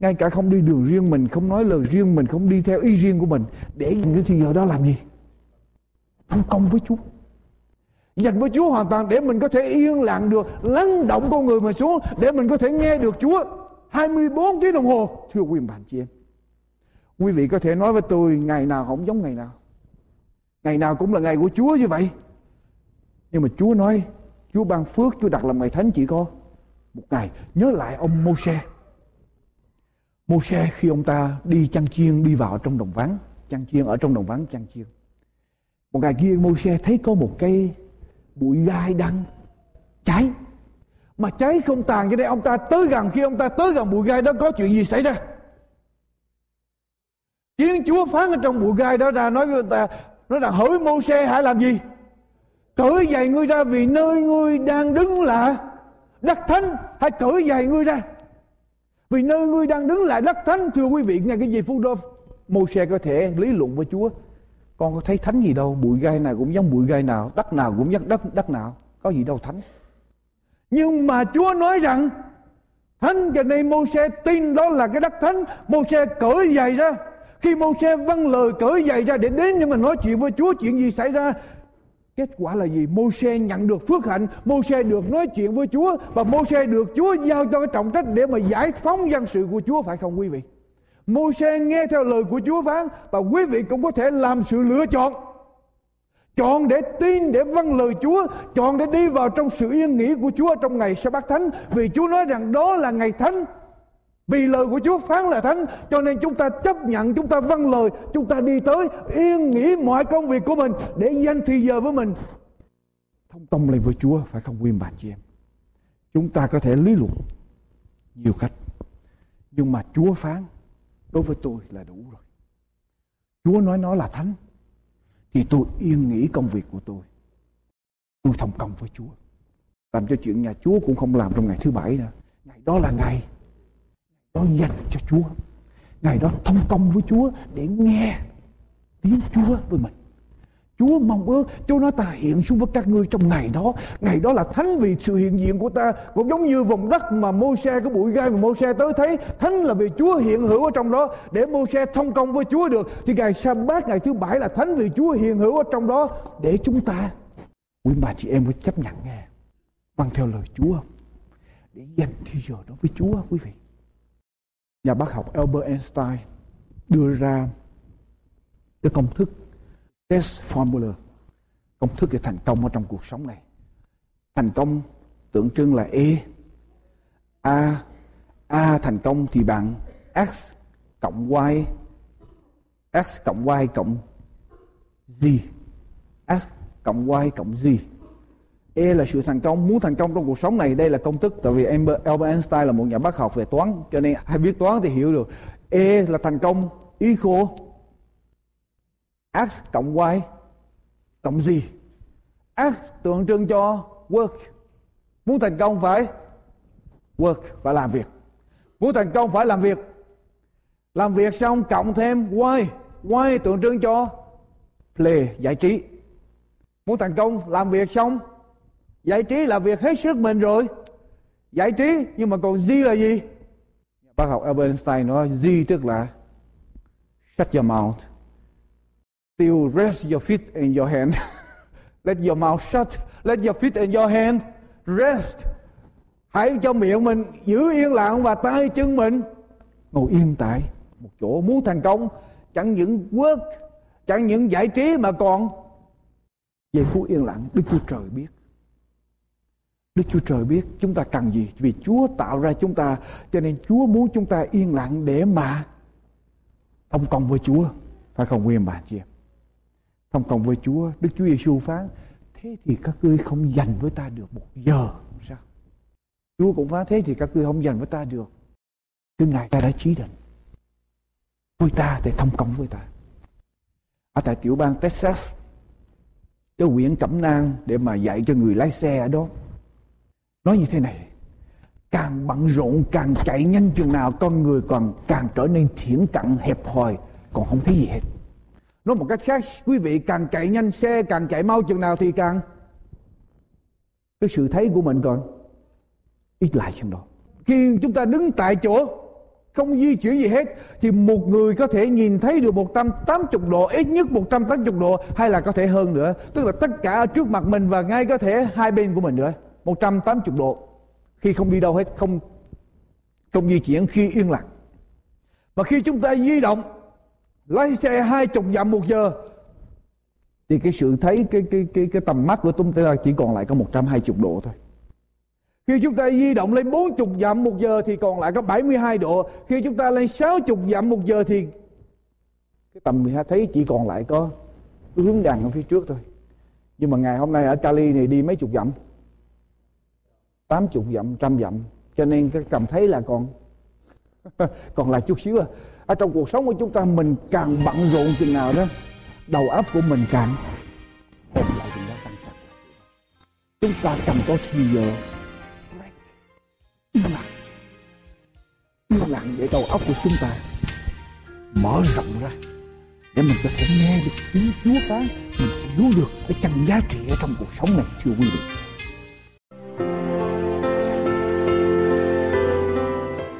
Ngay cả không đi đường riêng mình, không nói lời riêng mình, không đi theo ý riêng của mình. Để những cái thì giờ đó làm gì? Thông công với Chúa, dành với Chúa hoàn toàn, để mình có thể yên lặng được, lắng động con người mình xuống, để mình có thể nghe được Chúa hai mươi bốn tiếng đồng hồ. Thưa quý bạn chị em, quý vị có thể nói với tôi ngày nào không giống ngày nào, ngày nào cũng là ngày của Chúa như vậy. Nhưng mà Chúa nói, Chúa ban phước, Chúa đặt làm ngày thánh chỉ có một ngày. Nhớ lại ông Mô-sê. Mô-sê khi ông ta đi chăn chiên, đi vào trong đồng vắng, chăn chiên ở trong đồng vắng chăn chiên. Một ngày kia Mô-sê thấy có một cây bụi gai đang cháy, mà cháy không tàn cho nên ông ta tới gần. Khi ông ta tới gần bụi gai đó có chuyện gì xảy ra? Tiếng Chúa phán ở trong bụi gai đó ra, nói với ông ta, nói rằng hỡi Mô-sê hãy làm gì? Cởi giày ngươi ra, vì nơi ngươi đang đứng là đất thánh. Hãy cởi giày ngươi ra, vì nơi ngươi đang đứng là đất thánh. Thưa quý vị, ngay cái gì phút đó Mô-sê có thể lý luận với Chúa, con có thấy thánh gì đâu, bụi gai này cũng giống bụi gai nào, đất nào cũng giống đất đất nào, có gì đâu thánh. Nhưng mà Chúa nói rằng thánh, cho nên Mô-sê tin đó là cái đất thánh. Mô-sê cởi giày ra. Khi Mô-sê vâng lời cởi giày ra để đến nhưng mà nói chuyện với Chúa, chuyện gì xảy ra? Kết quả là gì? Mô-sê nhận được phước hạnh, Mô-sê được nói chuyện với Chúa, và Mô-sê được Chúa giao cho cái trọng trách để mà giải phóng dân sự của Chúa, phải không quý vị? Mô-sê nghe theo lời của Chúa phán, và quý vị cũng có thể làm sự lựa chọn. Chọn để tin, để vâng lời Chúa, chọn để đi vào trong sự yên nghỉ của Chúa trong ngày Sa-bát thánh, vì Chúa nói rằng đó là ngày thánh. Vì lời của Chúa phán là thánh, cho nên chúng ta chấp nhận, chúng ta vâng lời, chúng ta đi tới yên nghỉ mọi công việc của mình để dành thời giờ với mình thông công lên với Chúa, phải không quý bà chị em? Chúng ta có thể lý luận nhiều cách, nhưng mà Chúa phán đối với tôi là đủ rồi. Chúa nói nó là thánh thì tôi yên nghỉ công việc của tôi, tôi thông công với Chúa. Làm cho chuyện nhà Chúa cũng không làm trong ngày thứ bảy nữa. Ngày đó là ngày đó dành cho Chúa, ngày đó thông công với Chúa để nghe tiếng Chúa với mình. Chúa mong ước, Chúa nói ta hiện xuống với các ngươi trong ngày đó. Ngày đó là thánh vì sự hiện diện của ta, cũng giống như vòng đất mà Mô-sê, cái bụi gai mà Mô-sê tới thấy, thánh là vì Chúa hiện hữu ở trong đó để Mô-sê thông công với Chúa được. Thì ngày Sa-bát, ngày thứ bảy là thánh vì Chúa hiện hữu ở trong đó để chúng ta, quý bà chị em, có chấp nhận nghe, bằng theo lời Chúa không? Để dành thời giờ đó với Chúa, quý vị. Nhà bác học Albert Einstein đưa ra cái công thức test formula, công thức để thành công ở trong cuộc sống này. Thành công tượng trưng là E. A, A thành công thì bằng X cộng Y, X cộng Y cộng Z, X cộng Y cộng Z. E là sự thành công. Muốn thành công trong cuộc sống này, đây là công thức. Tại vì Albert Einstein là một nhà bác học về toán, cho nên hay biết toán thì hiểu được. E là thành công equal X cộng Y cộng Z. X tượng trưng cho work. Muốn thành công phải work, phải làm việc. Muốn thành công phải làm việc. Làm việc xong cộng thêm Y. Y tượng trưng cho play, giải trí. Muốn thành công làm việc xong, giải trí là việc hết sức mình rồi, giải trí. Nhưng mà còn Z là gì? Bác học Albert Einstein nói Z tức là shut your mouth, still rest your feet and your hand. Let your mouth shut, let your feet and your hand rest. Hãy cho miệng mình giữ yên lặng và tay chân mình ngồi yên tại một chỗ. Muốn thành công chẳng những work, chẳng những giải trí mà còn về khu yên lặng. Đức Chúa Trời biết, Đức Chúa Trời biết chúng ta cần gì, vì Chúa tạo ra chúng ta, cho nên Chúa muốn chúng ta yên lặng để mà thông công với Chúa, phải không quý em bà chị em? Thông công với Chúa. Đức Chúa Giêsu phán: thế thì các ngươi không dành với ta được một giờ sao? Chúa cũng phán: thế thì các ngươi không dành với ta được, nhưng Ngài ta đã chí định với ta để thông công với ta. Ở tại tiểu bang Texas, cái huyện Cẩm Nang để mà dạy cho người lái xe ở đó, nói như thế này: càng bận rộn, càng chạy nhanh chừng nào, con người còn càng trở nên thiển cận, hẹp hòi, còn không thấy gì hết. Nói một cách khác, quý vị, càng chạy nhanh xe, càng chạy mau chừng nào thì càng cái sự thấy của mình còn ít lại chừng đó. Khi chúng ta đứng tại chỗ không di chuyển gì hết thì một người có thể nhìn thấy được một trăm tám mươi độ, ít nhất một trăm tám mươi độ, hay là có thể hơn nữa, tức là tất cả trước mặt mình và ngay có thể hai bên của mình nữa, một trăm tám mươi độ, khi không đi đâu hết, không không di chuyển, khi yên lặng. Và khi chúng ta di động, lái xe hai chục dặm một giờ, thì cái sự thấy, cái cái cái cái tầm mắt của chúng ta chỉ còn lại có một trăm hai mươi độ thôi. Khi chúng ta di động lên bốn chục dặm một giờ thì còn lại có bảy mươi hai độ. Khi chúng ta lên sáu chục dặm một giờ thì cái tầm thấy chỉ còn lại có hướng đằng ở phía trước thôi. Nhưng mà ngày hôm nay ở Cali này đi mấy chục dặm, tám chục dặm, trăm dặm, cho nên cái tầm thấy là còn còn lại chút xíu. Ở trong cuộc sống của chúng ta, mình càng bận rộn chừng nào đó, đầu óc của mình càng hẹp lại chừng đó, căng chặt. Chúng ta cần có thời giờ yên lặng, yên lặng để đầu óc của chúng ta mở rộng ra, để mình có thể nghe được tiếng Chúa phán, mình hiểu được cái chân giá trị ở trong cuộc sống này, thưa quý vị.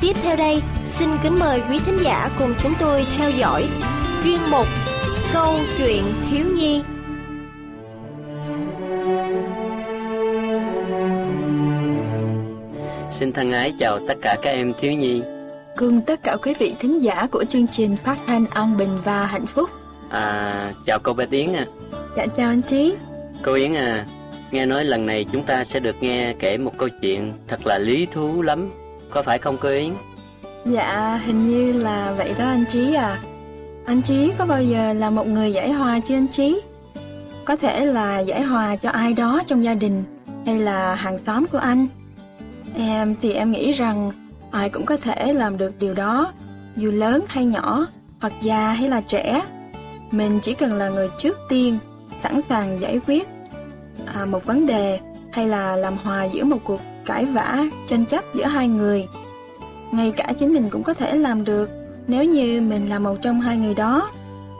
Tiếp theo đây, xin kính mời quý thính giả cùng chúng tôi theo dõi chuyên mục Câu chuyện thiếu nhi. Xin thân ái chào tất cả các em thiếu nhi, cùng tất cả quý vị thính giả của chương trình phát thanh An Bình và Hạnh Phúc. À, chào cô Bé Yến à. Dạ chào anh Trí. Cô Yến à, nghe nói lần này chúng ta sẽ được nghe kể một câu chuyện thật là lý thú lắm, có phải không cô Yến? Dạ hình như là vậy đó anh Trí à. Anh Trí có bao giờ là một người giải hòa chưa anh Trí? Có thể là giải hòa cho ai đó trong gia đình hay là hàng xóm của anh. Em thì em nghĩ rằng ai cũng có thể làm được điều đó, dù lớn hay nhỏ, hoặc già hay là trẻ. Mình chỉ cần là người trước tiên sẵn sàng giải quyết à, một vấn đề hay là làm hòa giữa một cuộc cãi vã, tranh chấp giữa hai người. Ngay cả chính mình cũng có thể làm được nếu như mình là một trong hai người đó.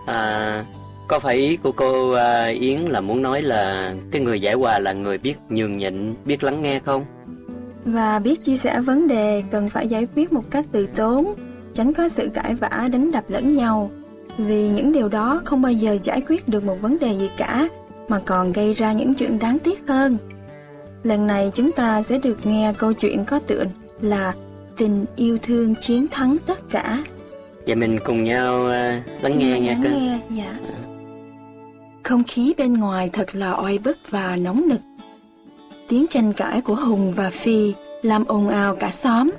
À, có phải ý của cô à, Yến là muốn nói là cái người giải hòa là người biết nhường nhịn, biết lắng nghe không? Và biết chia sẻ vấn đề cần phải giải quyết một cách từ tốn, tránh có sự cãi vã, đánh đập lẫn nhau. Vì những điều đó không bao giờ giải quyết được một vấn đề gì cả, mà còn gây ra những chuyện đáng tiếc hơn. Lần này chúng ta sẽ được nghe câu chuyện có tựa là Tình yêu thương chiến thắng tất cả. Vậy mình cùng nhau uh, lắng nghe nha cơ. Dạ. Không khí bên ngoài thật là oi bức và nóng nực. Tiếng tranh cãi của Hùng và Phi làm ồn ào cả xóm.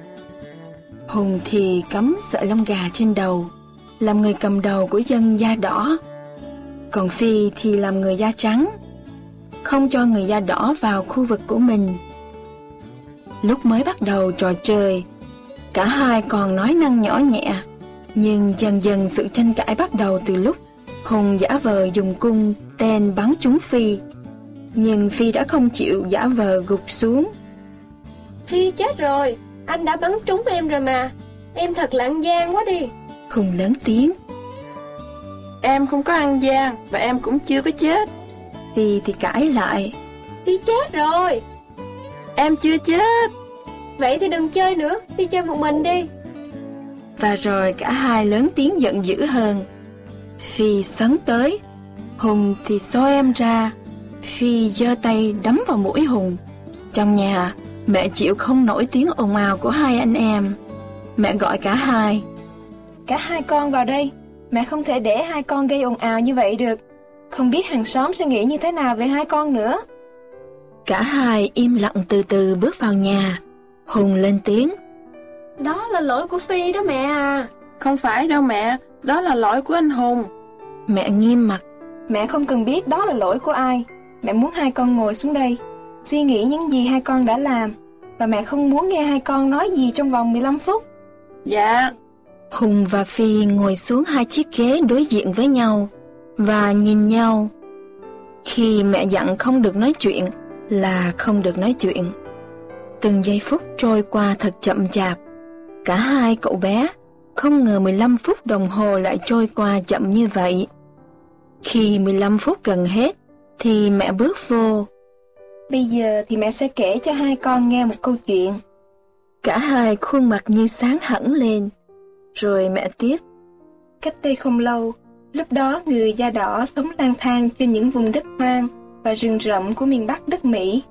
Hùng thì cắm sợi lông gà trên đầu, làm người cầm đầu của dân da đỏ. Còn Phi thì làm người da trắng, không cho người da đỏ vào khu vực của mình. Lúc mới bắt đầu trò chơi, cả hai còn nói năng nhỏ nhẹ. Nhưng dần dần sự tranh cãi bắt đầu từ lúc Hùng giả vờ dùng cung tên bắn trúng Phi. Nhưng Phi đã không chịu giả vờ gục xuống. Phi chết rồi, anh đã bắn trúng em rồi mà. Em thật là ăn gian quá đi. không lớn tiếng. Em không có ăn gian và em cũng chưa có chết. Vì thì cãi lại. Phi chết rồi. Em chưa chết. Vậy thì đừng chơi nữa, đi chơi một mình đi. Và rồi cả hai lớn tiếng giận dữ hơn. Phi sấn tới, Hùng thì xô em ra. Phi giơ tay đấm vào mũi Hùng. Trong nhà, mẹ chịu không nổi tiếng ồn ào của hai anh em. Mẹ gọi cả hai. Cả hai con vào đây. Mẹ không thể để hai con gây ồn ào như vậy được. Không biết hàng xóm sẽ nghĩ như thế nào về hai con nữa. Cả hai im lặng từ từ bước vào nhà. Hùng lên tiếng. Đó là lỗi của Phi đó mẹ à. Không phải đâu mẹ, đó là lỗi của anh Hùng. Mẹ nghiêm mặt. Mẹ không cần biết đó là lỗi của ai. Mẹ muốn hai con ngồi xuống đây, suy nghĩ những gì hai con đã làm. Và mẹ không muốn nghe hai con nói gì trong vòng mười lăm phút. Dạ. Hùng và Phi ngồi xuống hai chiếc ghế đối diện với nhau và nhìn nhau. Khi mẹ dặn không được nói chuyện là không được nói chuyện. Từng giây phút trôi qua thật chậm chạp. Cả hai cậu bé không ngờ mười lăm phút đồng hồ lại trôi qua chậm như vậy. Khi mười lăm phút gần hết thì mẹ bước vô. Bây giờ thì mẹ sẽ kể cho hai con nghe một câu chuyện. Cả hai khuôn mặt như sáng hẳn lên. Rồi mẹ tiếp. Cách đây không lâu, lúc đó người da đỏ sống lang thang trên những vùng đất hoang và rừng rậm của miền Bắc đất Mỹ.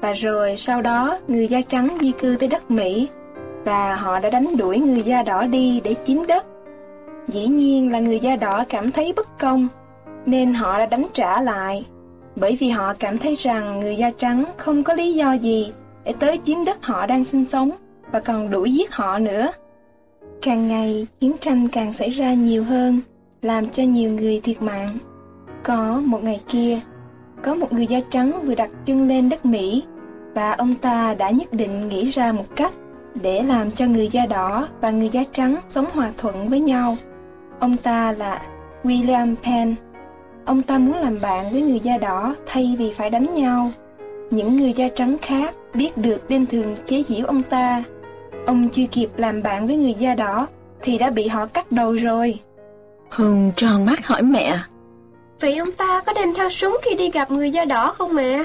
Và rồi sau đó người da trắng di cư tới đất Mỹ và họ đã đánh đuổi người da đỏ đi để chiếm đất. Dĩ nhiên là người da đỏ cảm thấy bất công nên họ đã đánh trả lại, bởi vì họ cảm thấy rằng người da trắng không có lý do gì để tới chiếm đất họ đang sinh sống và còn đuổi giết họ nữa. Càng ngày, chiến tranh càng xảy ra nhiều hơn, làm cho nhiều người thiệt mạng. Có một ngày kia, có một người da trắng vừa đặt chân lên đất Mỹ, và ông ta đã nhất định nghĩ ra một cách để làm cho người da đỏ và người da trắng sống hòa thuận với nhau. Ông ta là William Penn. Ông ta muốn làm bạn với người da đỏ thay vì phải đánh nhau. Những người da trắng khác biết được nên thường chế giễu ông ta. Ông chưa kịp làm bạn với người da đỏ thì đã bị họ cắt đầu rồi. Hùng tròn mắt hỏi mẹ. Vậy ông ta có đem theo súng khi đi gặp người da đỏ không mẹ?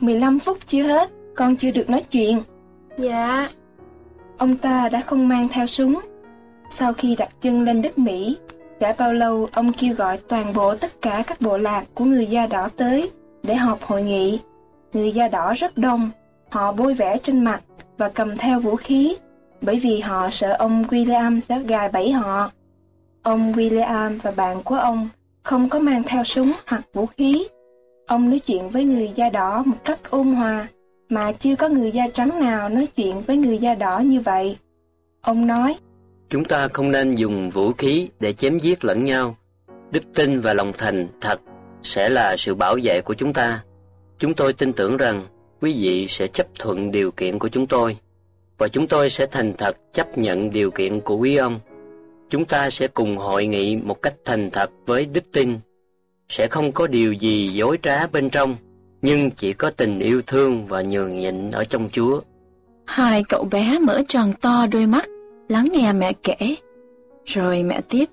mười lăm phút chưa hết, con chưa được nói chuyện. Dạ. Ông ta đã không mang theo súng. Sau khi đặt chân lên đất Mỹ, đã bao lâu ông kêu gọi toàn bộ tất cả các bộ lạc của người da đỏ tới để họp hội nghị. Người da đỏ rất đông, họ bôi vẽ trên mặt và cầm theo vũ khí, bởi vì họ sợ ông William sẽ gài bẫy họ. Ông William và bạn của ông không có mang theo súng hoặc vũ khí. Ông nói chuyện với người da đỏ một cách ôn hòa, mà chưa có người da trắng nào nói chuyện với người da đỏ như vậy. Ông nói, chúng ta không nên dùng vũ khí để chém giết lẫn nhau. Đức tin và lòng thành thật sẽ là sự bảo vệ của chúng ta. Chúng tôi tin tưởng rằng quý vị sẽ chấp thuận điều kiện của chúng tôi, và chúng tôi sẽ thành thật chấp nhận điều kiện của quý ông. Chúng ta sẽ cùng hội nghị một cách thành thật với đức tin. Sẽ không có điều gì dối trá bên trong, nhưng chỉ có tình yêu thương và nhường nhịn ở trong Chúa. Hai cậu bé mở tròn to đôi mắt, lắng nghe mẹ kể. Rồi mẹ tiếp.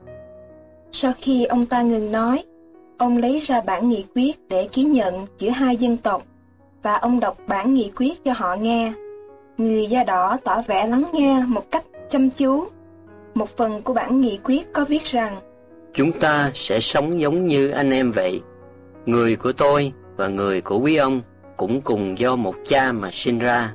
Sau khi ông ta ngừng nói, ông lấy ra bản nghị quyết để ký nhận giữa hai dân tộc. Và ông đọc bản nghị quyết cho họ nghe. Người da đỏ tỏ vẻ lắng nghe một cách chăm chú. Một phần của bản nghị quyết có viết rằng, chúng ta sẽ sống giống như anh em vậy. Người của tôi và người của quý ông cũng cùng do một cha mà sinh ra.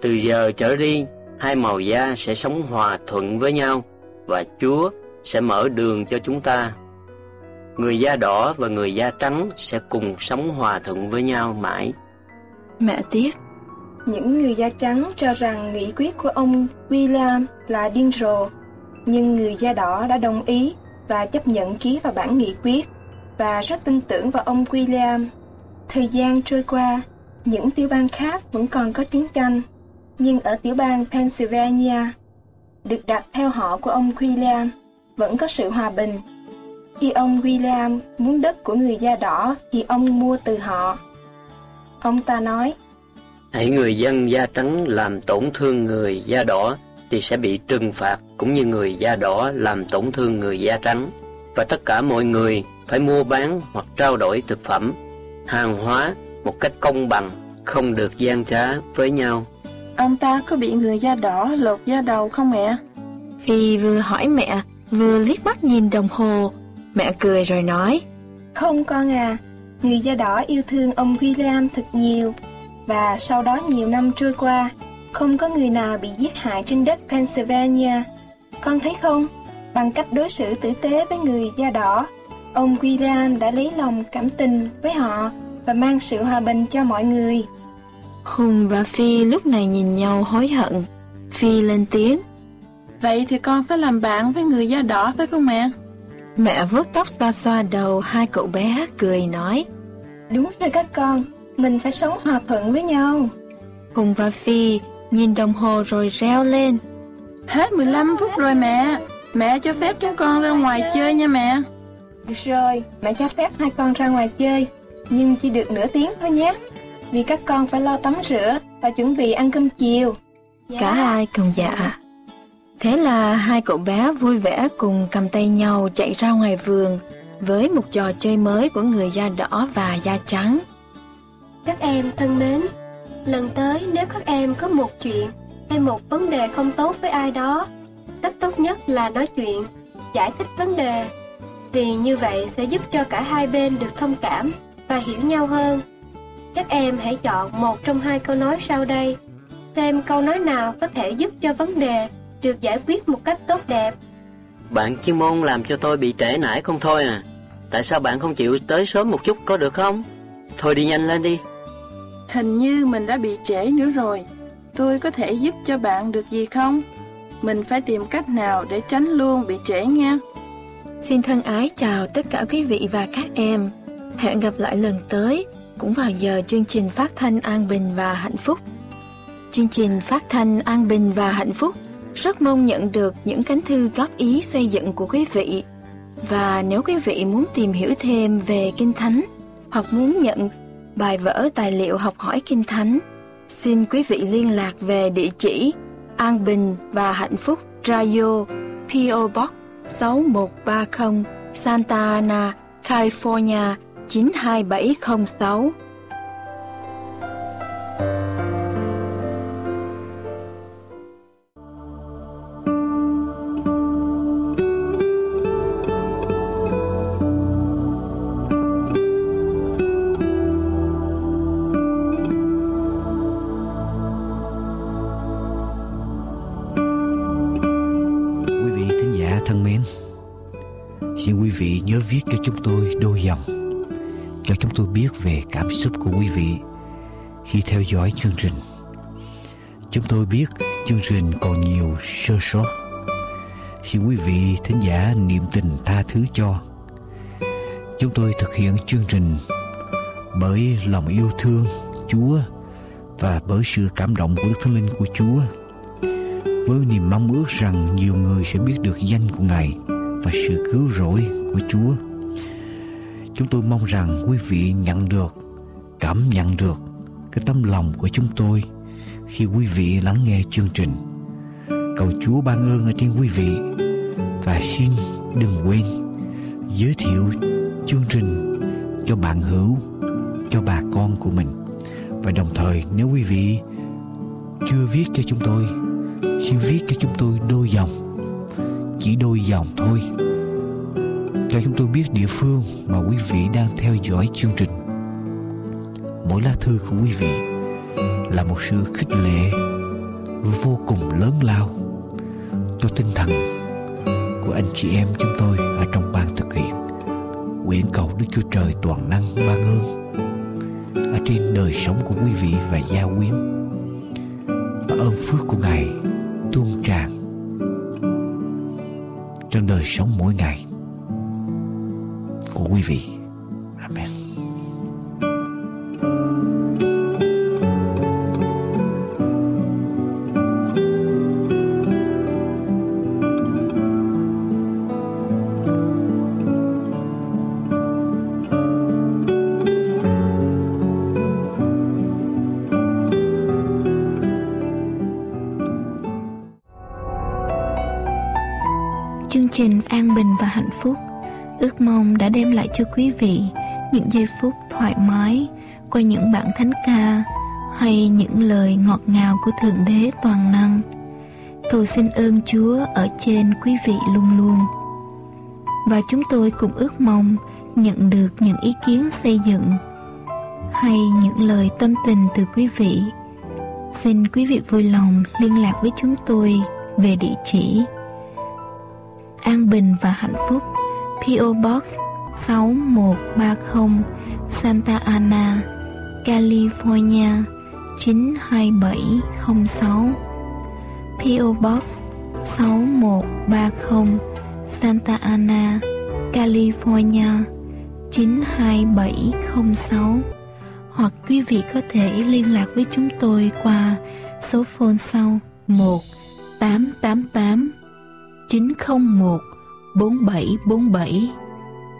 Từ giờ trở đi, hai màu da sẽ sống hòa thuận với nhau, và Chúa sẽ mở đường cho chúng ta. Người da đỏ và người da trắng sẽ cùng sống hòa thuận với nhau mãi. Mẹ tiếp. Những người da trắng cho rằng nghị quyết của ông William là điên rồ, nhưng người da đỏ đã đồng ý và chấp nhận ký vào bản nghị quyết và rất tin tưởng vào ông William. Thời gian trôi qua, những tiểu bang khác vẫn còn có chiến tranh, nhưng ở tiểu bang Pennsylvania, được đặt theo họ của ông William, vẫn có sự hòa bình. Khi ông William muốn đất của người da đỏ thì ông mua từ họ. Ông ta nói, hãy người dân da trắng làm tổn thương người da đỏ thì sẽ bị trừng phạt cũng như người da đỏ làm tổn thương người da trắng, và tất cả mọi người phải mua bán hoặc trao đổi thực phẩm, hàng hóa một cách công bằng, không được gian trá với nhau. Ông ta có bị người da đỏ lột da đầu không mẹ? Phi vừa hỏi mẹ, vừa liếc mắt nhìn đồng hồ. Mẹ cười rồi nói, không con à, người da đỏ yêu thương ông William thật nhiều. Và sau đó nhiều năm trôi qua, không có người nào bị giết hại trên đất Pennsylvania. Con thấy không, bằng cách đối xử tử tế với người da đỏ, ông William đã lấy lòng cảm tình với họ và mang sự hòa bình cho mọi người. Hùng và Phi lúc này nhìn nhau hối hận. Phi lên tiếng, vậy thì con phải làm bạn với người da đỏ phải không mẹ? Mẹ vuốt tóc xoa xoa đầu hai cậu bé cười nói, đúng rồi các con, mình phải sống hòa thuận với nhau. Hùng và Phi nhìn đồng hồ rồi reo lên, hết mười lăm phút rồi mẹ, mẹ cho phép chúng con ra ngoài chơi nha mẹ. Được rồi, mẹ cho phép hai con ra ngoài chơi, nhưng chỉ được nửa tiếng thôi nhé, vì các con phải lo tắm rửa và chuẩn bị ăn cơm chiều. Cả hai cùng dạ. Thế là hai cậu bé vui vẻ cùng cầm tay nhau chạy ra ngoài vườn với một trò chơi mới của người da đỏ và da trắng. Các em thân mến, lần tới nếu các em có một chuyện hay một vấn đề không tốt với ai đó, cách tốt nhất là nói chuyện, giải thích vấn đề, vì như vậy sẽ giúp cho cả hai bên được thông cảm và hiểu nhau hơn. Các em hãy chọn một trong hai câu nói sau đây, xem câu nói nào có thể giúp cho vấn đề được giải quyết một cách tốt đẹp. Bạn chuyên môn làm cho tôi bị trễ nải không thôi à? Tại sao bạn không chịu tới sớm một chút có được không? Thôi đi nhanh lên đi. Hình như mình đã bị trễ nữa rồi. Tôi có thể giúp cho bạn được gì không? Mình phải tìm cách nào để tránh luôn bị trễ nha. Xin thân ái chào tất cả quý vị và các em. Hẹn gặp lại lần tới, cũng vào giờ chương trình phát thanh An Bình và Hạnh Phúc. Chương trình phát thanh An Bình và Hạnh Phúc rất mong nhận được những cánh thư góp ý xây dựng của quý vị. Và nếu quý vị muốn tìm hiểu thêm về Kinh Thánh hoặc muốn nhận bài vở tài liệu học hỏi Kinh Thánh, xin quý vị liên lạc về địa chỉ An Bình và Hạnh Phúc Radio, pê ô Box sáu một ba không, Santa Ana, California chín hai bảy không sáu. Viết cho chúng tôi đôi dòng, cho chúng tôi biết về cảm xúc của quý vị khi theo dõi chương trình. Chúng tôi biết chương trình còn nhiều sơ sót. Xin quý vị thính giả niệm tình tha thứ cho. Chúng tôi thực hiện chương trình bởi lòng yêu thương Chúa và bởi sự cảm động của Đức Thánh Linh của Chúa, với niềm mong ước rằng nhiều người sẽ biết được danh của Ngài và sự cứu rỗi của Chúa. Chúng tôi mong rằng quý vị nhận được, cảm nhận được cái tấm lòng của chúng tôi khi quý vị lắng nghe chương trình. Cầu Chúa ban ơn ở trên quý vị, và xin đừng quên giới thiệu chương trình cho bạn hữu, cho bà con của mình. Và đồng thời nếu quý vị chưa viết cho chúng tôi, xin viết cho chúng tôi đôi dòng, chỉ đôi dòng thôi, cho chúng tôi biết địa phương mà quý vị đang theo dõi chương trình. Mỗi lá thư của quý vị là một sự khích lệ vô cùng lớn lao cho tinh thần của anh chị em chúng tôi ở trong ban thực hiện. Nguyện cầu Đức Chúa Trời toàn năng ban ơn ở trên đời sống của quý vị và gia quyến, và ơn phước của Ngài tuôn tràn trong đời sống mỗi ngày của quý vị. Amen. trình An Bình và Hạnh Phúc ước mong đã đem lại cho quý vị những giây phút thoải mái qua những bản thánh ca hay những lời ngọt ngào của Thượng Đế toàn năng. Cầu xin ơn Chúa ở trên quý vị luôn luôn. Và chúng tôi cũng ước mong nhận được những ý kiến xây dựng hay những lời tâm tình từ quý vị. Xin quý vị vui lòng liên lạc với chúng tôi về địa chỉ An Bình và Hạnh Phúc, pê ô Box sáu một ba không, Santa Ana, California chín hai bảy không sáu. pê ô Box sáu một ba không, Santa Ana, California chín hai bảy không sáu. Hoặc quý vị có thể liên lạc với chúng tôi qua số phone sau một tám tám tám chín không một bốn bảy bốn bảy,